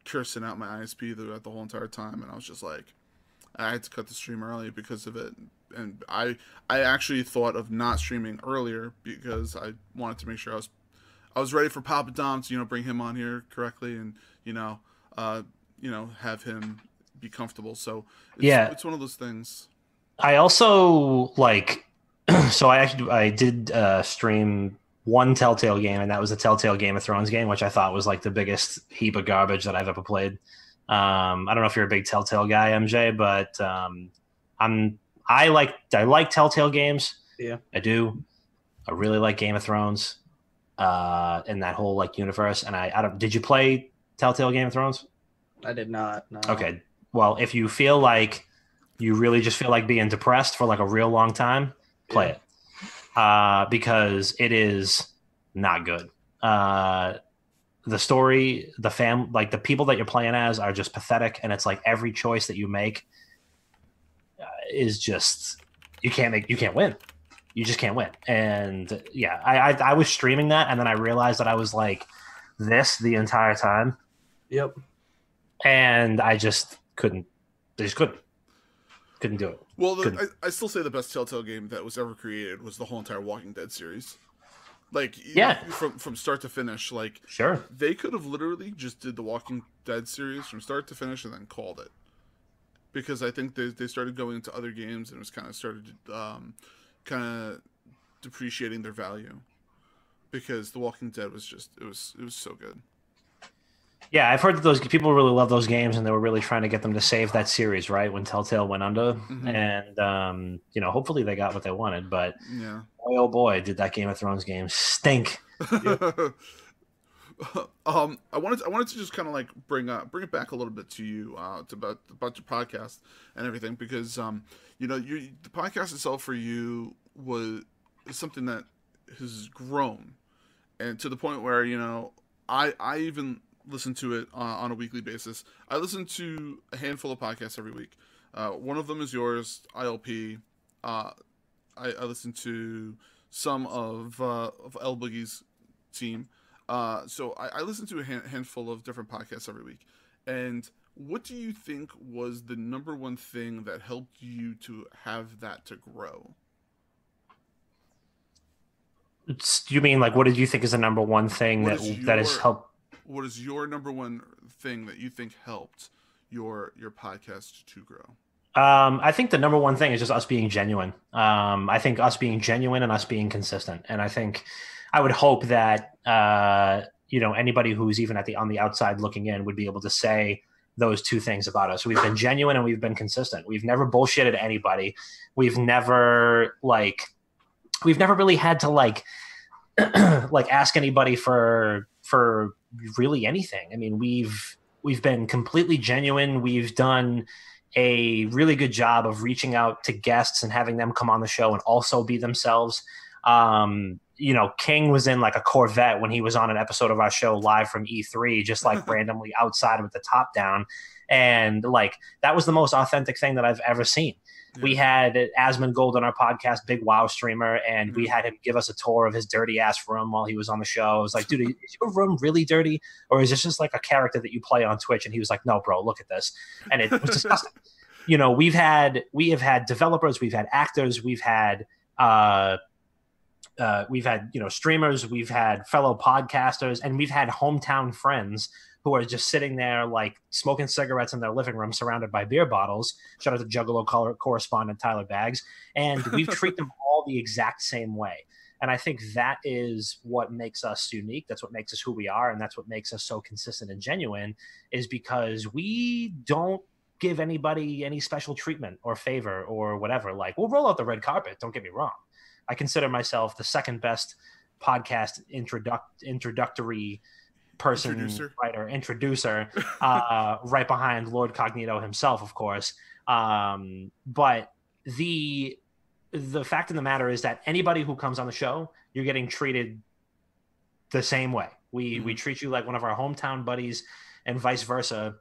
cursing out my I S P throughout the whole entire time, and I was just like, I had to cut the stream early because of it. And I I actually thought of not streaming earlier because I wanted to make sure I was I was ready for Papa Dom to, you know, bring him on here correctly and, you know, uh, you know, have him be comfortable. So it's, yeah, it's one of those things. I also like so I actually I did uh, stream one Telltale game, and that was the Telltale Game of Thrones game, which I thought was like the biggest heap of garbage that I've ever played. Um, I don't know if you're a big Telltale guy, M J, but um, I'm I like I like Telltale games. Yeah, I do. I really like Game of Thrones, uh, and that whole like universe. And I, I don't. Did you play Telltale Game of Thrones? I did not. No. Okay. Well, if you feel like you really just feel like being depressed for like a real long time, play yeah. it. Uh, because it is not good. Uh, the story, the fam, like the people that you're playing as are just pathetic, and it's like every choice that you make uh, is just you can't make, you can't win, you just can't win. And yeah, I, I I was streaming that, and then I realized that I was like this the entire time. Yep. And I just couldn't, I just couldn't, couldn't do it. Well, the, I, I still say the best Telltale game that was ever created was the whole entire Walking Dead series. Like, yeah, know, from from start to finish. Like, sure, they could have literally just did the Walking Dead series from start to finish and then called it, because I think they they started going into other games and it was kind of started um, kind of depreciating their value, because the Walking Dead was just it was it was so good. Yeah, I've heard that those people really love those games, and they were really trying to get them to save that series, right? When Telltale went under, mm-hmm. and um, you know, hopefully they got what they wanted. But yeah. boy, oh boy, did that Game of Thrones game stink! Yeah. um, I wanted, to, I wanted to just kind of like bring up, bring it back a little bit to you uh, to about about your podcast and everything, because um, you know, you the podcast itself for you was is something that has grown, and to the point where you know, I I even. listen to it uh, on a weekly basis. I listen to a handful of podcasts every week. Uh, one of them is yours, I L P. Uh, I, I listen to some of uh, of LBoogie's team. Uh, so I, I listen to a hand, handful of different podcasts every week. And what do you think was the number one thing that helped you to have that to grow? It's, you mean like what did you think is the number one thing what that your, that has helped? What is your number one thing that you think helped your your podcast to grow? Um, I think the number one thing is just us being genuine. Um, I think us being genuine and us being consistent. And I think I would hope that uh, you know, anybody who's even at the on the outside looking in would be able to say those two things about us. We've been genuine and we've been consistent. We've never bullshitted anybody. We've never like we've never really had to like like ask anybody for for really anything. I mean, we've we've been completely genuine. We've done a really good job of reaching out to guests and having them come on the show and also be themselves. Um, you know, King was in like a Corvette when he was on an episode of our show live from E three, just like randomly outside with the top down. And like, that was the most authentic thing that I've ever seen. Yeah. We had Asmongold on our podcast, big WoW streamer, and mm-hmm. we had him give us a tour of his dirty ass room while he was on the show. I was like, dude, is your room really dirty? Or is this just like a character that you play on Twitch? And he was like, no, bro, look at this. And it was disgusting. You know, we've had, we have had developers, we've had actors, we've had, uh, uh, we've had, you know, streamers, we've had fellow podcasters, and we've had hometown friends who are just sitting there like smoking cigarettes in their living room surrounded by beer bottles. Shout out to Juggalo color correspondent Tyler Baggs. And we've treated them all the exact same way. And I think that is what makes us unique. That's what makes us who we are. And that's what makes us so consistent and genuine, is because we don't give anybody any special treatment or favor or whatever. Like, we'll roll out the red carpet. Don't get me wrong. I consider myself the second best podcast introduct introductory person, introducer. writer, introducer, uh, right behind Lord Cognito himself, of course. Um, but the the fact of the matter is that anybody who comes on the show, you're getting treated the same way. We mm-hmm. we treat you like one of our hometown buddies, and vice versa.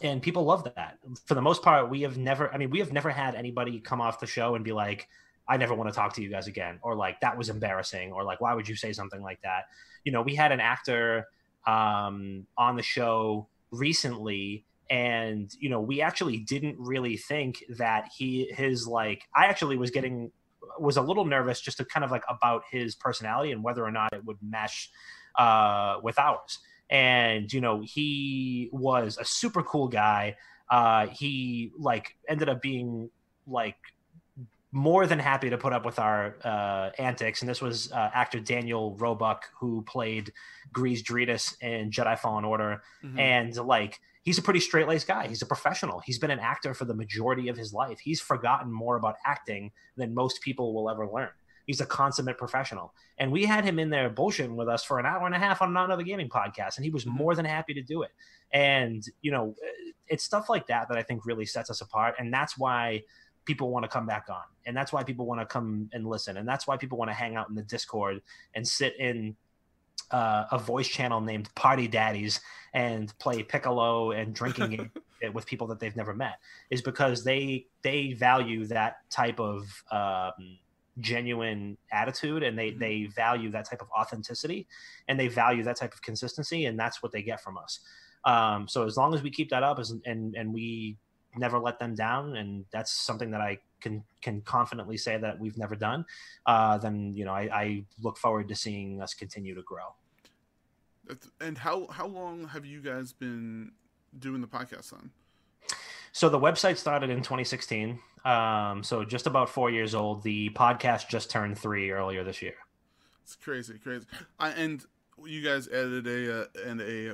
And people love that. For the most part, we have never, I mean, we have never had anybody come off the show and be like, I never want to talk to you guys again. Or like, that was embarrassing. Or like, why would you say something like that? You know, we had an actor um, on the show recently, and, you know, we actually didn't really think that he, his like, I actually was getting, was a little nervous just to kind of like about his personality and whether or not it would mesh uh, with ours. And, you know, he was a super cool guy. Uh, he, like, ended up being, like, more than happy to put up with our uh, antics. And this was uh, actor Daniel Roebuck, who played Grease Dreadus in Jedi Fallen Order. Mm-hmm. And, like, he's a pretty straight-laced guy. He's a professional. He's been an actor for the majority of his life. He's forgotten more about acting than most people will ever learn. He's a consummate professional. And we had him in there bullshitting with us for an hour and a half on Not Another Gaming Podcast, and he was more than happy to do it. And, you know, it's stuff like that that I think really sets us apart, and that's why people want to come back on, and that's why people want to come and listen, and that's why people want to hang out in the Discord and sit in uh, a voice channel named Party Daddies and play Piccolo and drinking it with people that they've never met, is because they they value that type of um, – genuine attitude, and they they value that type of authenticity, and they value that type of consistency, and that's what they get from us. Um so as long as we keep that up, as, and and we never let them down, and that's something that I can can confidently say that we've never done, uh then you know i, I look forward to seeing us continue to grow. And how how long have you guys been doing the podcast on? So the website started in twenty sixteen, um, so just about four years old. The podcast just turned three earlier this year. It's crazy, crazy. I, and you guys added a uh, and a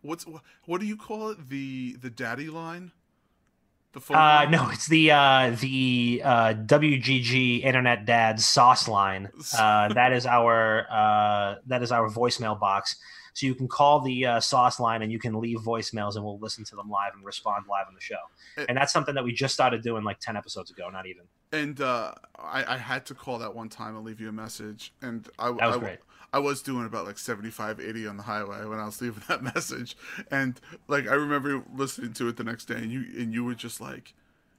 what's what do you call it? The the daddy line. The phone uh, line? No, it's the uh, the uh, W G G Internet Dad Sauce line. Uh, that is our uh, that is our voicemail box. So you can call the uh, sauce line, and you can leave voicemails, and we'll listen to them live and respond live on the show. And, and that's something that we just started doing like ten episodes ago, not even. And uh, I, I had to call that one time and leave you a message. And I, that was I, great. I was doing about like seventy-five, eighty on the highway when I was leaving that message. And like I remember listening to it the next day, and you and you were just like,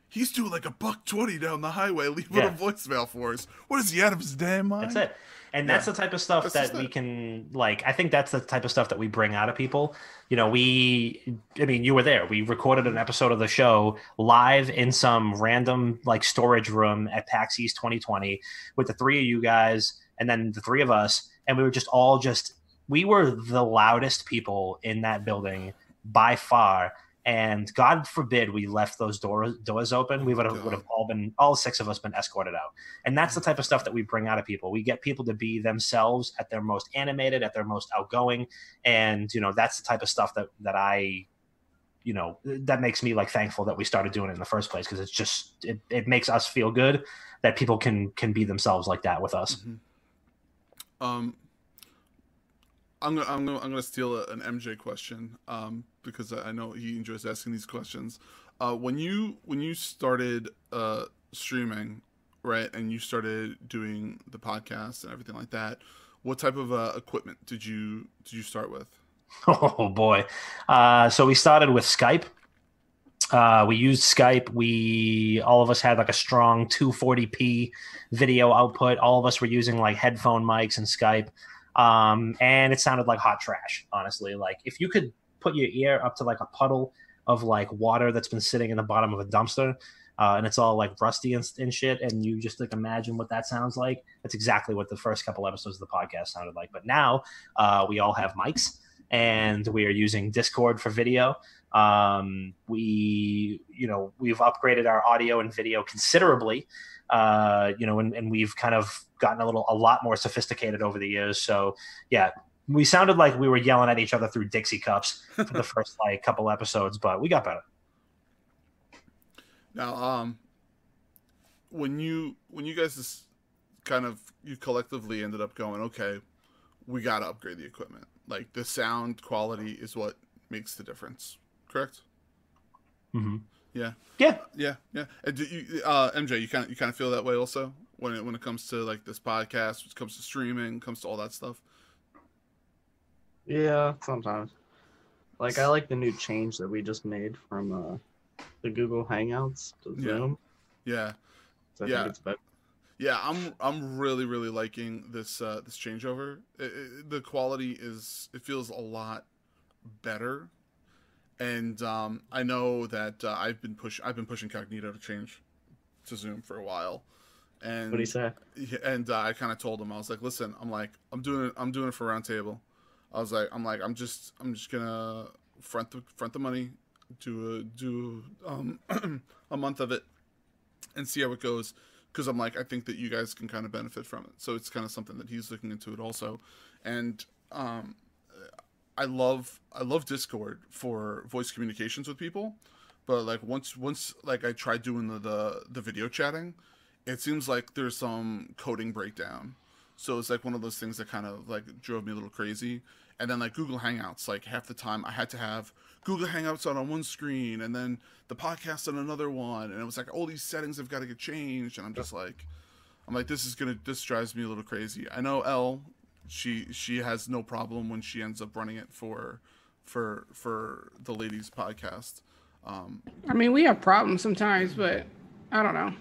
he's doing like a buck twenty down the highway. Leave yeah. a little voicemail for us. What is he out of his damn mind? That's it. And yeah. that's the type of stuff that's that we can, like, I think that's the type of stuff that we bring out of people. You know, we, I mean, you were there. We recorded an episode of the show live in some random, like, storage room at PAX East twenty twenty with the three of you guys and then the three of us. And we were just all just, we were the loudest people in that building by far. And God forbid we left those doors doors open. We would have, would have all been, all six of us been escorted out. And that's the type of stuff that we bring out of people. We get people to be themselves at their most animated, at their most outgoing. And, you know, that's the type of stuff that, that I, you know, that makes me like thankful that we started doing it in the first place. Cause it's just, it, it makes us feel good that people can, can be themselves like that with us. Mm-hmm. Um, I'm gonna, I'm gonna, I'm gonna steal a, an M J question um, because I know he enjoys asking these questions. Uh, when you when you started uh, streaming, right, and you started doing the podcast and everything like that, what type of uh, equipment did you did you start with? Oh boy, uh, so we started with Skype. Uh, we used Skype. We all of us had like a strong two forty p video output. All of us were using like headphone mics and Skype. Um, and it sounded like hot trash, honestly. Like if you could put your ear up to like a puddle of like water that's been sitting in the bottom of a dumpster, uh, and it's all like rusty and, and shit, and you just like imagine what that sounds like. That's exactly what the first couple episodes of the podcast sounded like. But now uh, we all have mics, and we are using Discord for video. Um, we, you know, we've upgraded our audio and video considerably. Uh, you know, and, and we've kind of gotten a little, a lot more sophisticated over the years. So yeah, we sounded like we were yelling at each other through Dixie cups for the first like couple episodes, but we got better. Now, um, when you, when you guys kind of you collectively ended up going, okay, we got to upgrade the equipment. Like the sound quality is what makes the difference, correct? Mm-hmm. Yeah. Yeah. Yeah. Yeah. And do you, uh, M J, you kind of you kind of feel that way also when it when it comes to like this podcast, when it comes to streaming, comes to all that stuff. Yeah, sometimes. Like I like the new change that we just made from uh, the Google Hangouts to Zoom. Yeah. Yeah. I yeah. Think it's better. Yeah, I'm I'm really really liking this uh, this changeover. It, it, the quality is it feels a lot better, and um, I know that uh, I've been push I've been pushing Cognito to change to Zoom for a while. And what do you say? And uh, I kind of told him, I was like, listen, I'm like I'm doing it, I'm doing it for Roundtable. I was like I'm like I'm just I'm just gonna front the front the money, do a, do um a month of it, and see how it goes. Because I'm like, I think that you guys can kind of benefit from it. So it's kind of something that he's looking into it also. And um, I love I love Discord for voice communications with people. But like once once like I tried doing the, the, the video chatting, it seems like there's some coding breakdown. So it's like one of those things that kind of like drove me a little crazy. And then like Google Hangouts, like half the time I had to have Google Hangouts on, on one screen and then the podcast on another one. And it was like, all these settings have got to get changed. And I'm just like, I'm like, this is going to, this drives me a little crazy. I know Elle, she, she has no problem when she ends up running it for, for, for the ladies podcast. Um, I mean, we have problems sometimes, but I don't know.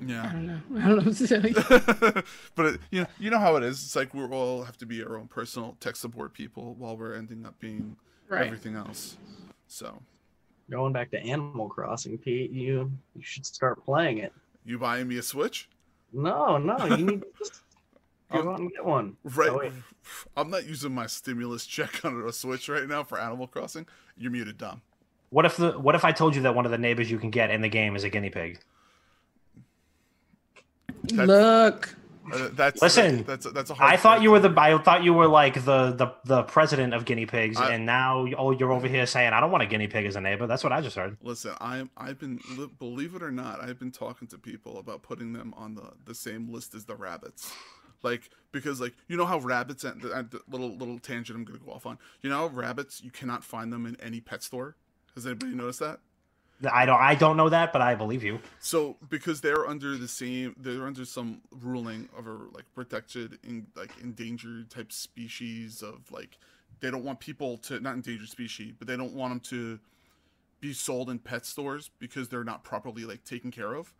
Yeah, I don't know. I don't know what to tell you. But it, you know, you know how it is. It's like we all have to be our own personal tech support people, while we're ending up being right. everything else. So, going back to Animal Crossing, Pete, you you should start playing it. You buying me a Switch? No, no. You need to just go out and get one. Right. Oh, I'm not using my stimulus check on a Switch right now for Animal Crossing. You're muted, Dom. What if the What if I told you that one of the neighbors you can get in the game is a guinea pig? That's, Look. Uh, that's listen. That's that's, that's a hard I thought thing. you were the. I thought you were like the the, the president of guinea pigs, I, and now oh, you're over here saying I don't want a guinea pig as a neighbor. That's what I just heard. Listen, I'm. I've been. Believe it or not, I've been talking to people about putting them on the the same list as the rabbits, like because like you know how rabbits and the, the little little tangent I'm gonna go off on. You know how rabbits, you cannot find them in any pet store. Has anybody noticed that? I don't. I don't know that, but I believe you. So because they're under the same, they're under some ruling of a like protected in like endangered type species of like, they don't want people to not endangered species, but they don't want them to be sold in pet stores because they're not properly like taken care of,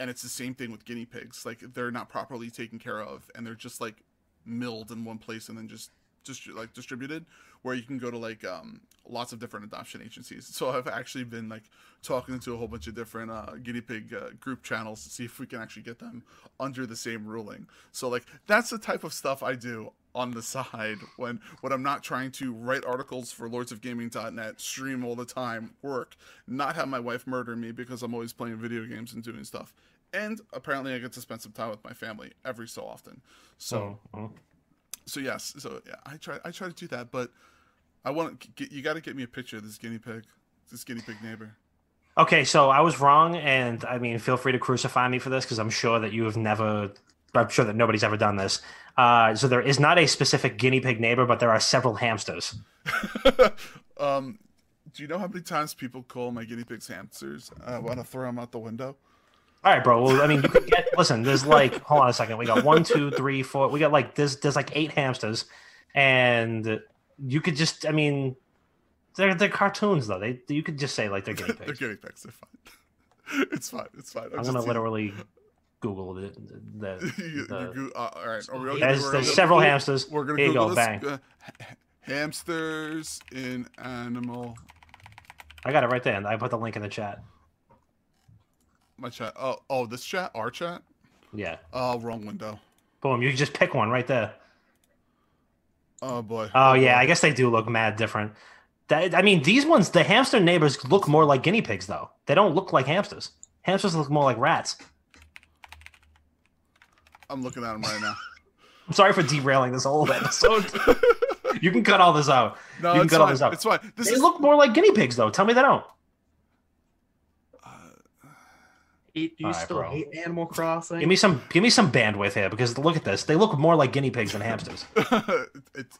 and it's the same thing with guinea pigs. Like they're not properly taken care of, and they're just like milled in one place and then just. Just like distributed, where you can go to like um lots of different adoption agencies. So I've actually been like talking to a whole bunch of different uh guinea pig uh, group channels to see if we can actually get them under the same ruling. So like that's the type of stuff I do on the side when when I'm not trying to write articles for Lords of Gaming dot net, stream all the time, work, not have my wife murder me because I'm always playing video games and doing stuff. And apparently I get to spend some time with my family every so often. So. Oh. So yes, so yeah, I try. I try to do that, but I want to get, you got to get me a picture of this guinea pig, this guinea pig neighbor. Okay, so I was wrong, and I mean, feel free to crucify me for this because I'm sure that you have never. I'm sure that nobody's ever done this. Uh, so there is not a specific guinea pig neighbor, but there are several hamsters. um, do you know how many times people call my guinea pigs hamsters? I want to throw them out the window. All right, bro. Well, I mean, you could get. Listen, there's like. Hold on a second. We got one, two, three, four. We got like this. There's like eight hamsters, and you could just. I mean, they're they're cartoons though. They you could just say like they're guinea pigs. They're guinea pigs. They're fine. It's fine. It's fine. I'm, I'm gonna literally Google the. the, the you, you, uh, all right. Are we okay? There's, we're there's gonna, several we're, hamsters. We're gonna Here Google you go. This. Bang. Uh, hamsters in animal. I got it right there, and I put the link in the chat. My chat. Oh, oh, this chat, our chat. Yeah. Oh, wrong window. Boom! You can just pick one right there. Oh boy. Oh yeah, I guess they do look mad different. That, I mean, these ones, the hamster neighbors look more like guinea pigs, though. They don't look like hamsters. Hamsters look more like rats. I'm looking at them right now. I'm sorry for derailing this whole episode. You can cut all this out. No, you can it's cut fine. all this out. It's fine. This they is... look more like guinea pigs, though. Tell me they don't. Do you All still right, hate Animal Crossing? Give me some, give me some bandwidth here, because look at this. They look more like guinea pigs than hamsters. It's,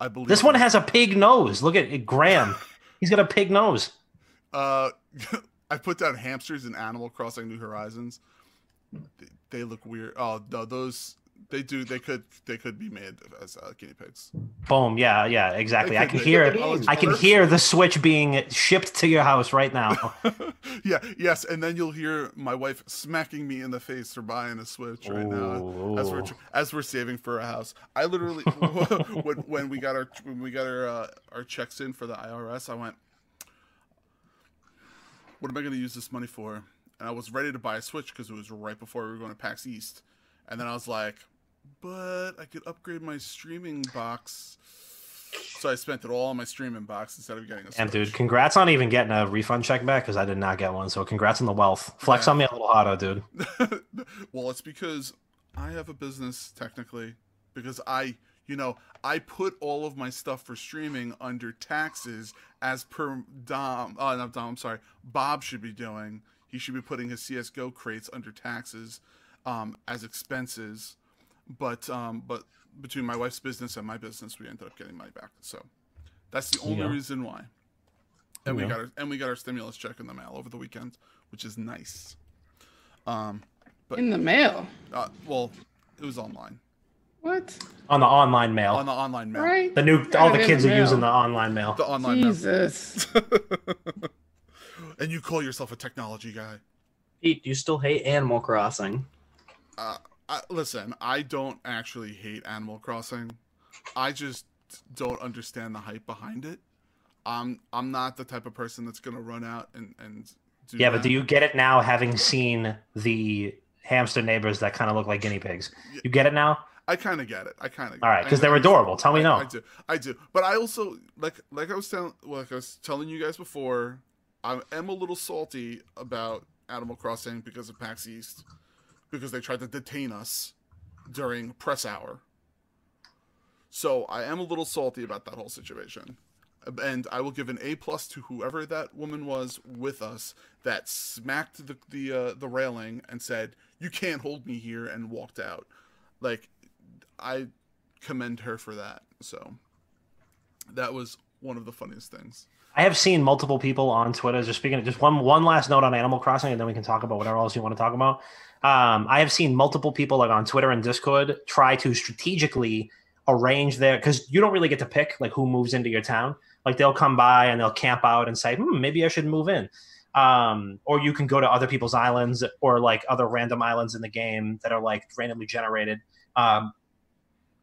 I believe this one has a pig nose. Look at Graham. He's got a pig nose. Uh, I put down hamsters in Animal Crossing New Horizons. They, they look weird. Oh no, those they do. They could they could be made as uh, guinea pigs. Boom. Yeah. Yeah. Exactly. I can hear it. I can hear the Switch being shipped to your house right now. Yeah. Yes. And then you'll hear my wife smacking me in the face for buying a Switch right now as we're as we're saving for a house. I literally when, when we got our when we got our uh, our checks in for the I R S, I went, what am I going to use this money for? And I was ready to buy a Switch because it was right before we were going to PAX East. And then I was like, but I could upgrade my streaming box. So I spent it all on my streaming box instead of getting a Switch. And dude, congrats on even getting a refund check back, because I did not get one. So congrats on the wealth. Flex yeah. on me a little harder, dude. Well, it's because I have a business, technically, because I... You know, I put all of my stuff for streaming under taxes as per Dom. Oh, no, Dom, I'm sorry. Bob should be doing. He should be putting his C S G O crates under taxes um, as expenses. But um, but between my wife's business and my business, we ended up getting money back. So that's the only yeah. reason why. And yeah. we got our, and we got our stimulus check in the mail over the weekend, which is nice. Um, but in the mail. Uh, well, it was online. What? On the online mail. On the online mail. Right? The new, all the kids are using the online mail. The online mail. Jesus. And you call yourself a technology guy. Pete, do you still hate Animal Crossing? Uh, I, listen, I don't actually hate Animal Crossing. I just don't understand the hype behind it. I'm, I'm not the type of person that's going to run out and, and do Yeah, that. But do you get it now, having seen the hamster neighbors that kind of look like guinea pigs? You get it now? I kind of get it. I kind of get it. All right, because they're adorable. Tell me no. I do. I do. But I also, like like I was telling like I was telling you guys before, I am a little salty about Animal Crossing because of PAX East, because they tried to detain us during press hour. So I am a little salty about that whole situation. And I will give an A plus to whoever that woman was with us that smacked the, the, uh, the railing and said, you can't hold me here, and walked out. Like, I commend her for that. So that was one of the funniest things. I have seen multiple people on Twitter just speaking of, just one one last note on Animal Crossing, and then we can talk about whatever else you want to talk about. Um, I have seen multiple people like on Twitter and Discord try to strategically arrange their, because you don't really get to pick like who moves into your town. Like, they'll come by and they'll camp out and say, hmm, maybe I should move in. Um, or you can go to other people's islands, or like other random islands in the game that are like randomly generated. Um,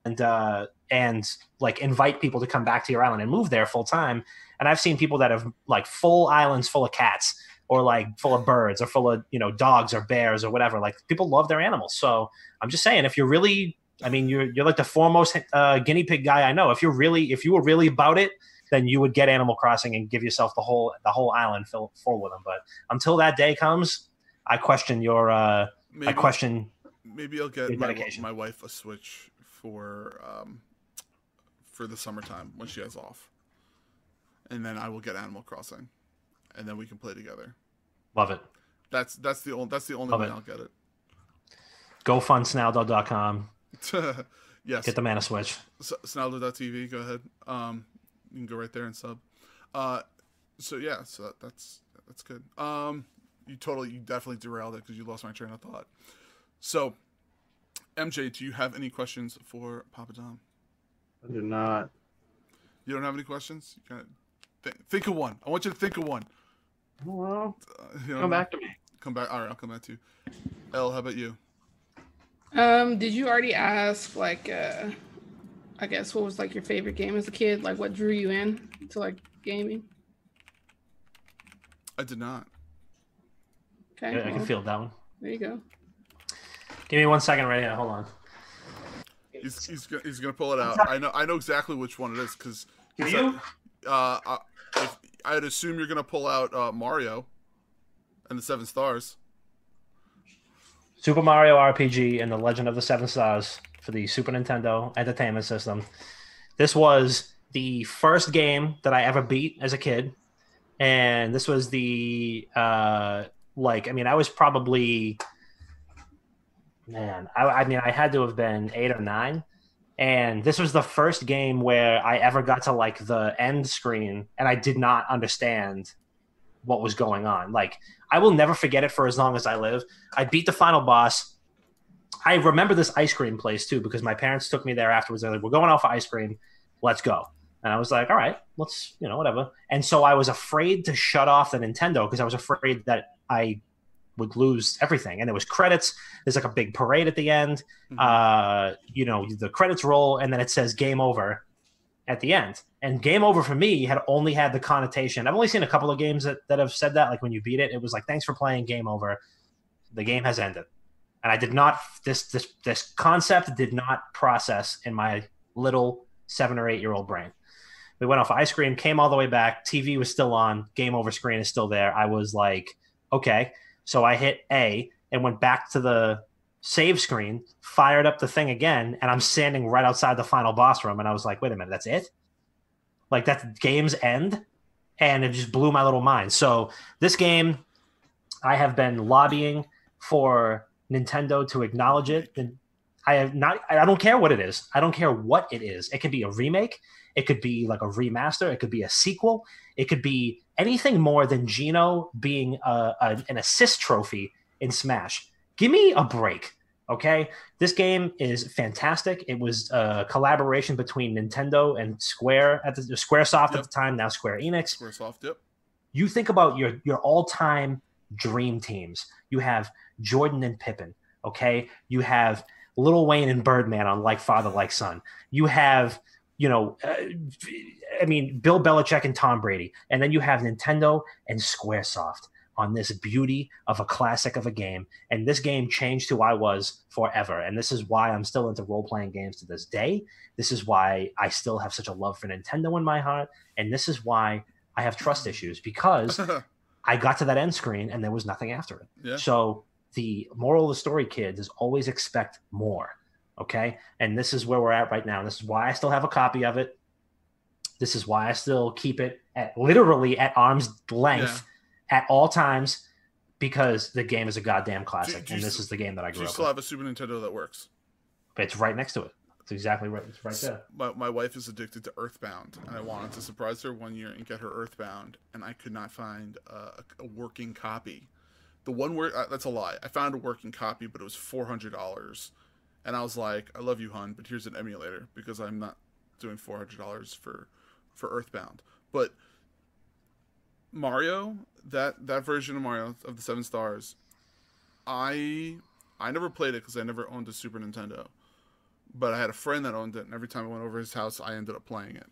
and, uh, and like invite people to come back to your island and move there full time. And I've seen people that have like full islands full of cats, or like full of birds, or full of, you know, dogs or bears or whatever. Like, people love their animals. So I'm just saying, if you're really, I mean, you're, you're like the foremost, uh, guinea pig guy I know. If you're really, if you were really about it, then you would get Animal Crossing and give yourself the whole, the whole island full, full with them. But until that day comes, I question your, uh, maybe, I question. Maybe I'll get my, my wife a Switch for, um, for the summertime when she has off, and then I will get Animal Crossing, and then we can play together. Love it. That's, that's the only, that's the only Love way it. I'll get it. Go fund Sinaldo dot com. Yes. Get the man a Switch. Sinaldo dot T V. Go ahead. Um, You can go right there and sub. Uh, so yeah, so that, that's that's good. Um, you totally, you definitely derailed it because you lost my train of thought. So, M J, do you have any questions for Papa Dom? I do not. You don't have any questions? You gotta th think of one. I want you to think of one. Well, uh, you know, come back to me. Come back. All right, I'll come back to you. Elle, how about you? Um, did you already ask like? Uh... I guess what was like your favorite game as a kid? Like, what drew you in to like gaming? I did not. Okay, yeah, I can feel that one. There you go. Give me one second right here. Hold on. He's he's gonna, he's gonna pull it out. I know I know exactly which one it is, because do you? Uh, I, if, I'd assume you're gonna pull out uh, Mario and the Seven Stars. Super Mario R P G and the Legend of the Seven Stars. For the Super Nintendo Entertainment System. This was the first game that I ever beat as a kid, and this was the uh, like, I mean, I was probably, man, I, I mean, I had to have been eight or nine. And this was the first game where I ever got to like the end screen and I did not understand what was going on. Like, I will never forget it for as long as I live. I beat the final boss. I remember this ice cream place too, because my parents took me there afterwards. They're like, we're going out for ice cream. Let's go. And I was like, all right, let's, you know, whatever. And so I was afraid to shut off the Nintendo because I was afraid that I would lose everything. And there was credits. There's like a big parade at the end. Mm-hmm. Uh, you know, the credits roll and then it says game over at the end. And game over for me had only had the connotation. I've only seen a couple of games that, that have said that, like when you beat it, it was like, thanks for playing, game over. The game has ended. And I did not, this this this concept did not process in my little seven or eight year old brain. We went off ice cream, came all the way back. T V was still on. Game over screen is still there. I was like, okay. So I hit A and went back to the save screen, fired up the thing again, and I'm standing right outside the final boss room. And I was like, wait a minute, that's it? Like, that's game's end? And it just blew my little mind. So this game, I have been lobbying for Nintendo to acknowledge it. And I have not, I don't care what it is. I don't care what it is. It could be a remake. It could be like a remaster. It could be a sequel. It could be anything more than Geno being a, a, an assist trophy in Smash. Give me a break, okay? This game is fantastic. It was a collaboration between Nintendo and Square at the Squaresoft yep. at the time, now Square Enix. Squaresoft, yep. You think about your your all-time dream teams. You have Jordan and Pippen, okay? You have Lil Wayne and Birdman on Like Father, Like Son. You have, you know, uh, I mean, Bill Belichick and Tom Brady. And then you have Nintendo and Squaresoft on this beauty of a classic of a game. And this game changed who I was forever. And this is why I'm still into role-playing games to this day. This is why I still have such a love for Nintendo in my heart. And this is why I have trust issues, because I got to that end screen and there was nothing after it. Yeah. So the moral of the story, kids, is always expect more, okay? And this is where we're at right now. This is why I still have a copy of it. This is why I still keep it at literally at arm's length yeah. at all times, because the game is a goddamn classic, do, do and this still, is the game that I grew up with. Do you still have a Super Nintendo that works? But it's right next to it. It's exactly right, it's right there. My, my wife is addicted to Earthbound, and I wanted to surprise her one year and get her Earthbound, and I could not find a, a working copy. The one word uh, that's a lie. I found a working copy, but it was four hundred dollars, and I was like, "I love you, hun, but here's an emulator because I'm not doing four hundred dollars for for Earthbound." But Mario, that that version of Mario of the Seven Stars, I I never played it because I never owned a Super Nintendo, but I had a friend that owned it, and every time I went over his house, I ended up playing it,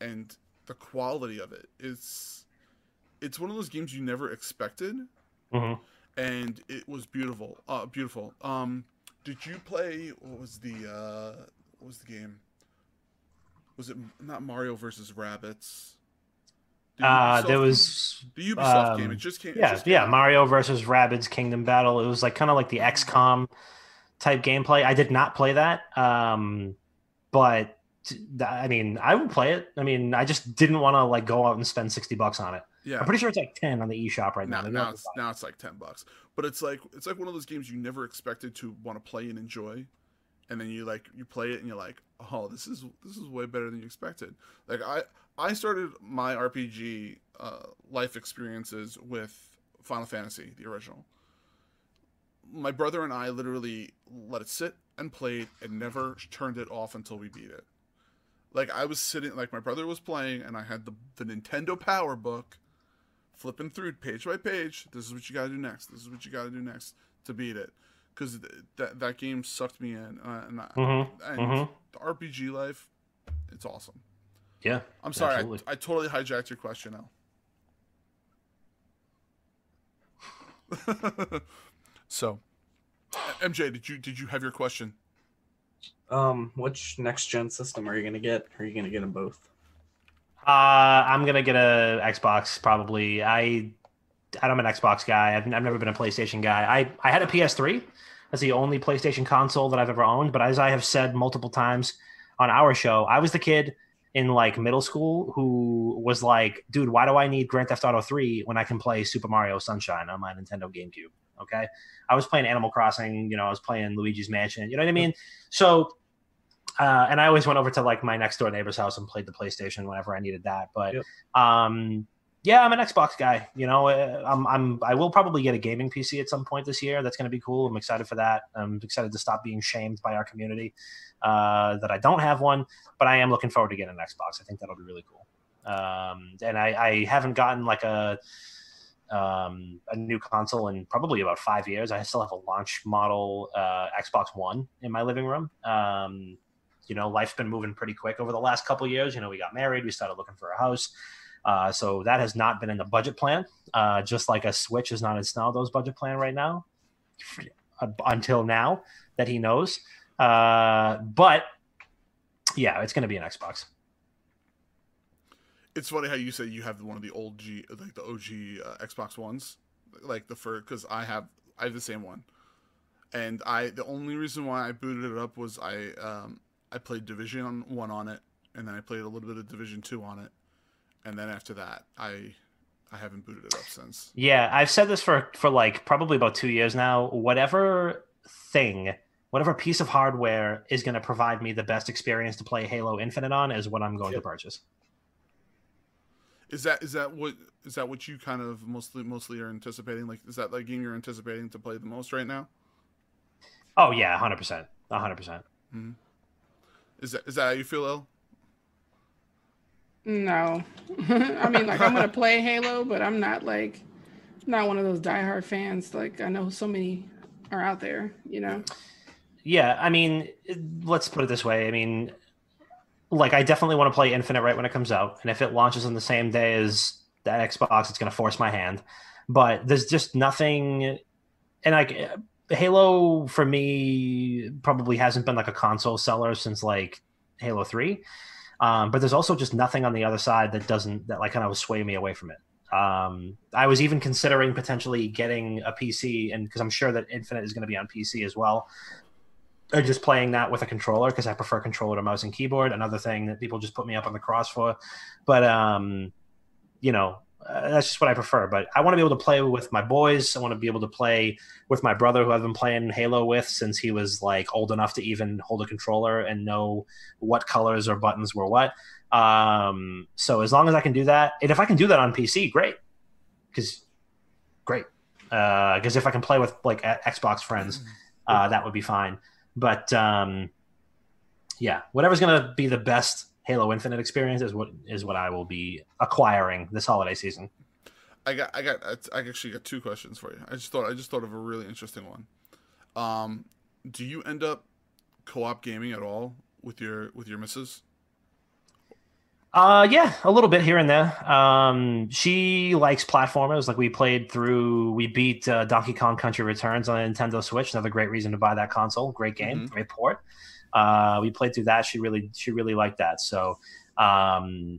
and the quality of it is, it's one of those games you never expected. Mm-hmm. And it was beautiful. Uh, beautiful. Um, did you play? What was the? Uh, what was the game? Was it not Mario versus Rabbids? The uh, there was game? the Ubisoft um, game. It just came. Yeah, just came yeah. Out. Mario versus Rabbids Kingdom Battle. It was like kind of like the X COM type gameplay. I did not play that, um, but I mean, I would play it. I mean, I just didn't want to like go out and spend sixty bucks on it. Yeah, I'm pretty sure it's like ten on the eShop right now. Now, now, it's, now it's like ten bucks, but it's like it's like one of those games you never expected to want to play and enjoy, and then you like you play it and you're like, oh, this is this is way better than you expected. Like I I started my R P G uh, life experiences with Final Fantasy, the original. My brother and I literally let it sit and played and never turned it off until we beat it. Like I was sitting, like my brother was playing, and I had the the Nintendo Power Book. Flipping through page by page, this is what you got to do next. This is what you got to do next to beat it, because th- that that game sucked me in. Uh, and, I, mm-hmm. and mm-hmm. the R P G life, it's awesome. Yeah, I'm sorry, I, I totally hijacked your question now. So, M J, did you did you have your question? Um, which next gen system are you gonna get? Are you gonna get them both? Uh, I'm gonna get a Xbox probably. I, I'm an Xbox guy. I've, I've never been a PlayStation guy. I, I had a P S three. That's the only PlayStation console that I've ever owned. But as I have said multiple times on our show, I was the kid in like middle school who was like, dude, why do I need Grand Theft Auto three when I can play Super Mario Sunshine on my Nintendo GameCube? Okay. I was playing Animal Crossing, you know, I was playing Luigi's Mansion, you know what I mean? So, uh, and I always went over to like my next door neighbor's house and played the PlayStation whenever I needed that. But, yep. um, yeah, I'm an Xbox guy, you know, I'm, I'm, I will probably get a gaming P C at some point this year. That's going to be cool. I'm excited for that. I'm excited to stop being shamed by our community, uh, that I don't have one, but I am looking forward to getting an Xbox. I think that'll be really cool. Um, and I, I haven't gotten like a, um, a new console in probably about five years. I still have a launch model, uh, Xbox One in my living room. Um, you know, life's been moving pretty quick over the last couple of years. You know, we got married, we started looking for a house. Uh, so that has not been in the budget plan, uh, just like a Switch is not in Sinaldo's budget plan right now, until now that he knows. Uh, but, yeah, it's going to be an Xbox. It's funny how you say you have one of the old G, like the O G uh, Xbox Ones, like the fur, because I have I have the same one, and I the only reason why I booted it up was I um, I played Division one on it, and then I played a little bit of Division two on it. And then after that, I I haven't booted it up since. Yeah, I've said this for, for like probably about two years now. Whatever thing, whatever piece of hardware is going to provide me the best experience to play Halo Infinite on is what I'm going yeah. to purchase. Is that is that what is that what you kind of mostly mostly are anticipating? Like, is that the game you're anticipating to play the most right now? Oh yeah, one hundred percent, one hundred percent. Is that is that how you feel, El? No. I mean, like, I'm going to play Halo, but I'm not, like, not one of those diehard fans. Like, I know so many are out there, you know? Yeah, I mean, let's put it this way. I mean, like, I definitely want to play Infinite right when it comes out. And if it launches on the same day as that Xbox, it's going to force my hand. But there's just nothing... And, like, Halo, for me, probably hasn't been, like, a console seller since, like, Halo three. Um, but there's also just nothing on the other side that doesn't, that like kind of sway me away from it. Um, I was even considering potentially getting a P C, and because I'm sure that Infinite is going to be on P C as well, or just playing that with a controller, because I prefer controller to mouse and keyboard. Another thing that people just put me up on the cross for. But, um, you know, uh, that's just what I prefer. But I want to be able to play with my boys. I want to be able to play with my brother, who I've been playing Halo with since he was like old enough to even hold a controller and know what colors or buttons were what. Um, so as long as I can do that, and if I can do that on P C, great. Because great. Because uh, if I can play with like a- Xbox friends, uh, that would be fine. But um, yeah, whatever's going to be the best Halo Infinite experience is what is what I will be acquiring this holiday season. I got, I got, I actually got two questions for you. I just thought, I just thought of a really interesting one. Um, do you end up co-op gaming at all with your with your missus? Uh, yeah, a little bit here and there. Um, she likes platformers. Like we played through, we beat uh, Donkey Kong Country Returns on a Nintendo Switch. Another great reason to buy that console. Great game, mm-hmm. great port. Uh, we played through that. She really, she really liked that. So, um,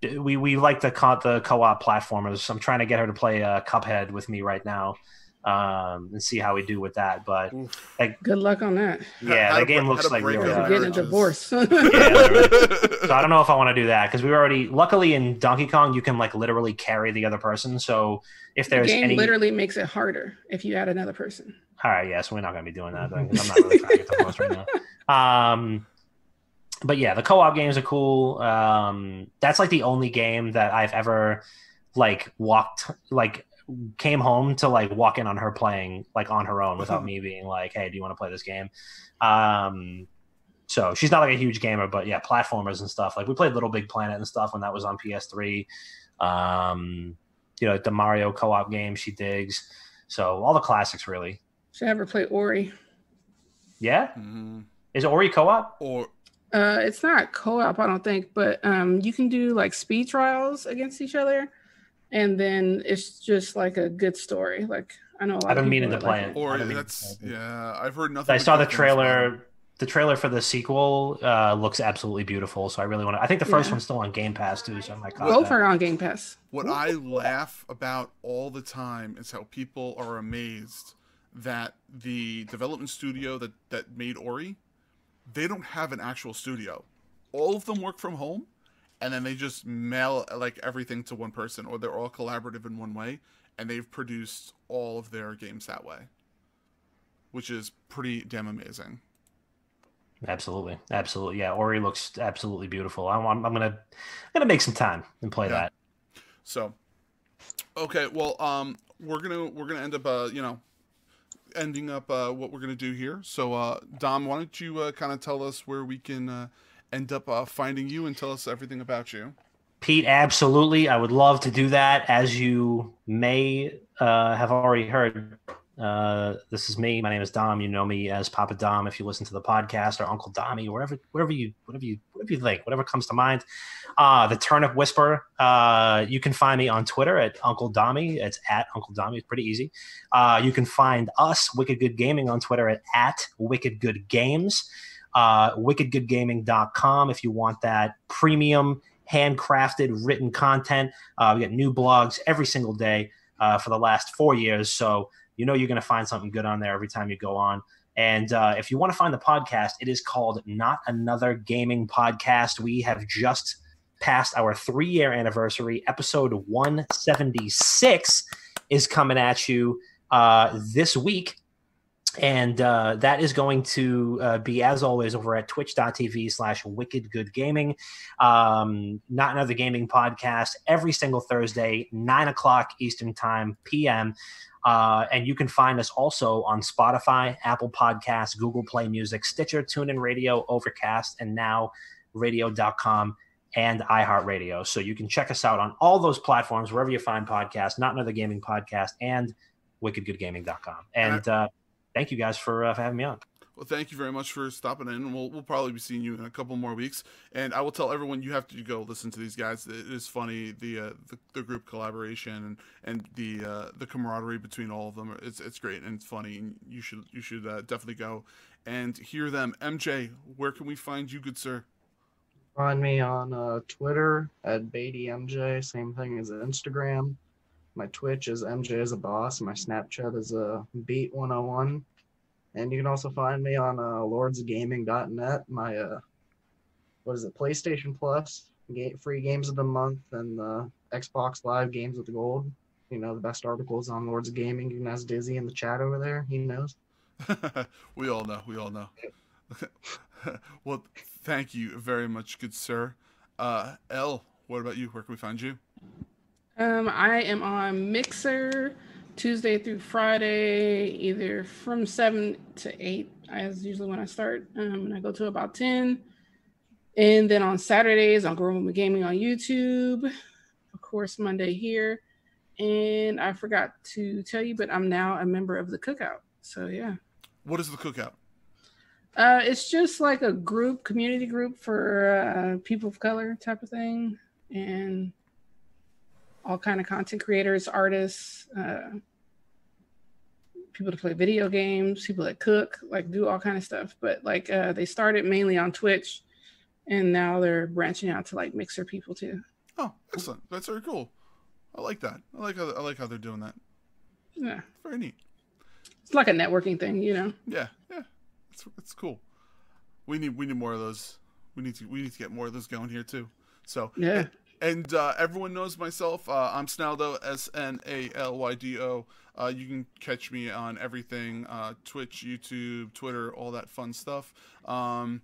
we, we like the co- the co-op platformers. I'm trying to get her to play uh, Cuphead with me right now, um, and see how we do with that. But like, good luck on that. Yeah, that game looks like we're uh, getting a divorce. Yeah, so I don't know if I want to do that because we were already. Luckily, in Donkey Kong, you can like literally carry the other person. So if there's the game any, literally makes it harder if you add another person. All right, yeah, so we're not going to be doing that though, because I'm not really trying to get the most right now. Um, but yeah, the co-op games are cool. Um, that's like the only game that I've ever like walked, like came home to like walk in on her playing like on her own without me being like, hey, do you want to play this game? Um, so she's not like a huge gamer, but yeah, platformers and stuff. Like we played Little Big Planet and stuff when that was on P S three. Um, you know, the Mario co-op game she digs. So all the classics really. Should I ever play Ori? Yeah? Mm-hmm. Is Ori co-op? Or uh, it's not co-op, I don't think, but um, you can do like speed trials against each other, and then it's just like a good story. Like I know a lot I've been meaning to play it. Ori, that's yeah. I've heard nothing. I saw the trailer. The trailer for the sequel uh, looks absolutely beautiful, so I really want to. I think the first yeah. one's still on Game Pass too, so I might. Both are on Game Pass. What Ooh. I laugh about all the time is how people are amazed that the development studio that, that made Ori, they don't have an actual studio. all of them work from home, and then they just mail like everything to one person, or they're all collaborative in one way, and they've produced all of their games that way, which is pretty damn amazing. Absolutely, absolutely, yeah. Ori looks absolutely beautiful. I'm, I'm, I'm gonna, I'm gonna make some time and play yeah. that. So, okay, well, um, we're gonna we're gonna end up, uh, you know, ending up uh, what we're gonna do here. So, uh, Dom, why don't you uh, kind of tell us where we can uh, end up uh, finding you and tell us everything about you? Pete, absolutely, I would love to do that. As you may uh, have already heard. Uh, this is me. My name is Dom. You know me as Papa Dom if you listen to the podcast, or Uncle Dommy, wherever, wherever you, whatever you, whatever you think, whatever comes to mind. Uh, the Turnip Whisperer. Uh, you can find me on Twitter at Uncle Dommy. It's at Uncle Dommy. It's pretty easy. Uh, you can find us, Wicked Good Gaming, on Twitter at at Wicked Good Games. Uh, Wicked Good Gaming dot com if you want that premium, handcrafted, written content. Uh, we get new blogs every single day uh, for the last four years. So you know you're going to find something good on there every time you go on. And uh, if you want to find the podcast, it is called Not Another Gaming Podcast. We have just passed our three-year anniversary. Episode one seventy-six is coming at you uh, this week. And uh, that is going to uh, be, as always, over at twitch dot t v slash Wicked Good Gaming. Um, Not Another Gaming Podcast every single Thursday, nine o'clock Eastern Time, P M Uh, and you can find us also on Spotify, Apple Podcasts, Google Play Music, Stitcher, TuneIn Radio, Overcast, and now radio dot com and iHeartRadio. So you can check us out on all those platforms, wherever you find podcasts, Not Another Gaming Podcast, and Wicked Good Gaming dot com. And uh, thank you guys for, uh, for having me on. Well, thank you very much for stopping in. We'll, we'll probably be seeing you in a couple more weeks. And I will tell everyone you have to go listen to these guys. It is funny, the uh, the, the group collaboration and, and the uh, the camaraderie between all of them. It's it's great and it's funny. And you should you should uh, definitely go and hear them. M J, where can we find you, good sir? Find me on uh, Twitter at BadyMJ. Same thing as Instagram. My Twitch is M J as a boss. My Snapchat is uh, Beat one oh one. And you can also find me on uh, Lords Gaming dot net, my, uh, what is it, PlayStation Plus, game, free games of the month, and uh, Xbox Live Games with the Gold. You know, the best articles on Lords Gaming. You can ask Dizzy in the chat over there. He knows. We all know. We all know. Well, thank you very much, good sir. Uh, L, what about you? Where can we find you? Um, I am on Mixer Tuesday through Friday, either from seven to eight, as usually when I start, um, and I go to about ten. And then on Saturdays, I'll Grow Up with Gaming on YouTube. Of course, Monday here. And I forgot to tell you, but I'm now a member of The Cookout. So, yeah. What is The Cookout? Uh, it's just like a group, community group for uh, people of color type of thing. And all kind of content creators, artists, uh, people that play video games, people that cook, like do all kind of stuff. But like uh, they started mainly on Twitch, and now they're branching out to like Mixer people too. Oh, excellent! That's very cool. I like that. I like how I like how they're doing that. Yeah, it's very neat. It's like a networking thing, you know. Yeah, yeah, it's it's cool. We need we need more of those. We need to we need to get more of those going here too. So yeah. And, And uh, everyone knows myself. Uh, I'm Sinaldo, S N A L Y D O. Uh, you can catch me on everything, uh, Twitch, YouTube, Twitter, all that fun stuff. Um,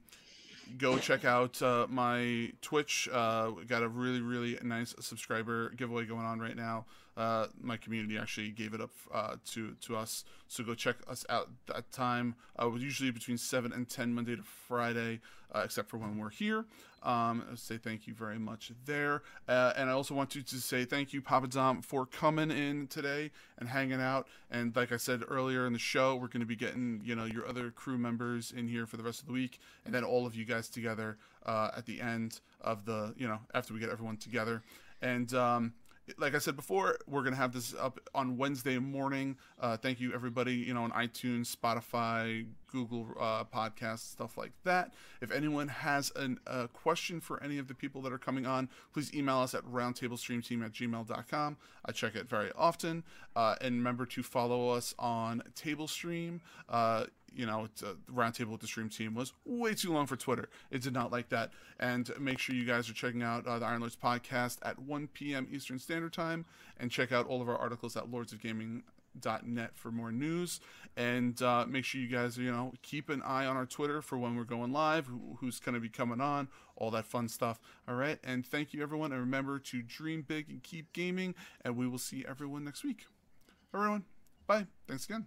go check out uh, my Twitch. Uh, we got a really, really nice subscriber giveaway going on right now. Uh, my community actually gave it up uh, to, to us. So go check us out that time. Uh, we're usually between seven and ten Monday to Friday, uh, except for when we're here. Um, say thank you very much there. Uh, and I also want to, to say thank you, Papa Dom, for coming in today and hanging out. And like I said earlier in the show, we're going to be getting, you know, your other crew members in here for the rest of the week. And then all of you guys together uh, at the end of the, you know, after we get everyone together. And um, like I said before, we're going to have this up on Wednesday morning. Uh, thank you, everybody, you know, on iTunes, Spotify, Google uh, podcasts, stuff like that. If anyone has an, a question for any of the people that are coming on, please email us at roundtablestreamteam at gmail dot com. I check it very often. Uh, and remember to follow us on TableStream. Uh, you know, it's, uh, Roundtable with the Stream Team was way too long for Twitter. It did not like that. And make sure you guys are checking out uh, the Iron Lords podcast at one p m Eastern Standard Time. And check out all of our articles at lords of gaming dot net for more news. And uh, make sure you guys, you know, keep an eye on our Twitter for when we're going live, who, who's going to be coming on, all that fun stuff. All right. And thank you, everyone. And remember to dream big and keep gaming. And we will see everyone next week. Everyone, bye. Thanks again.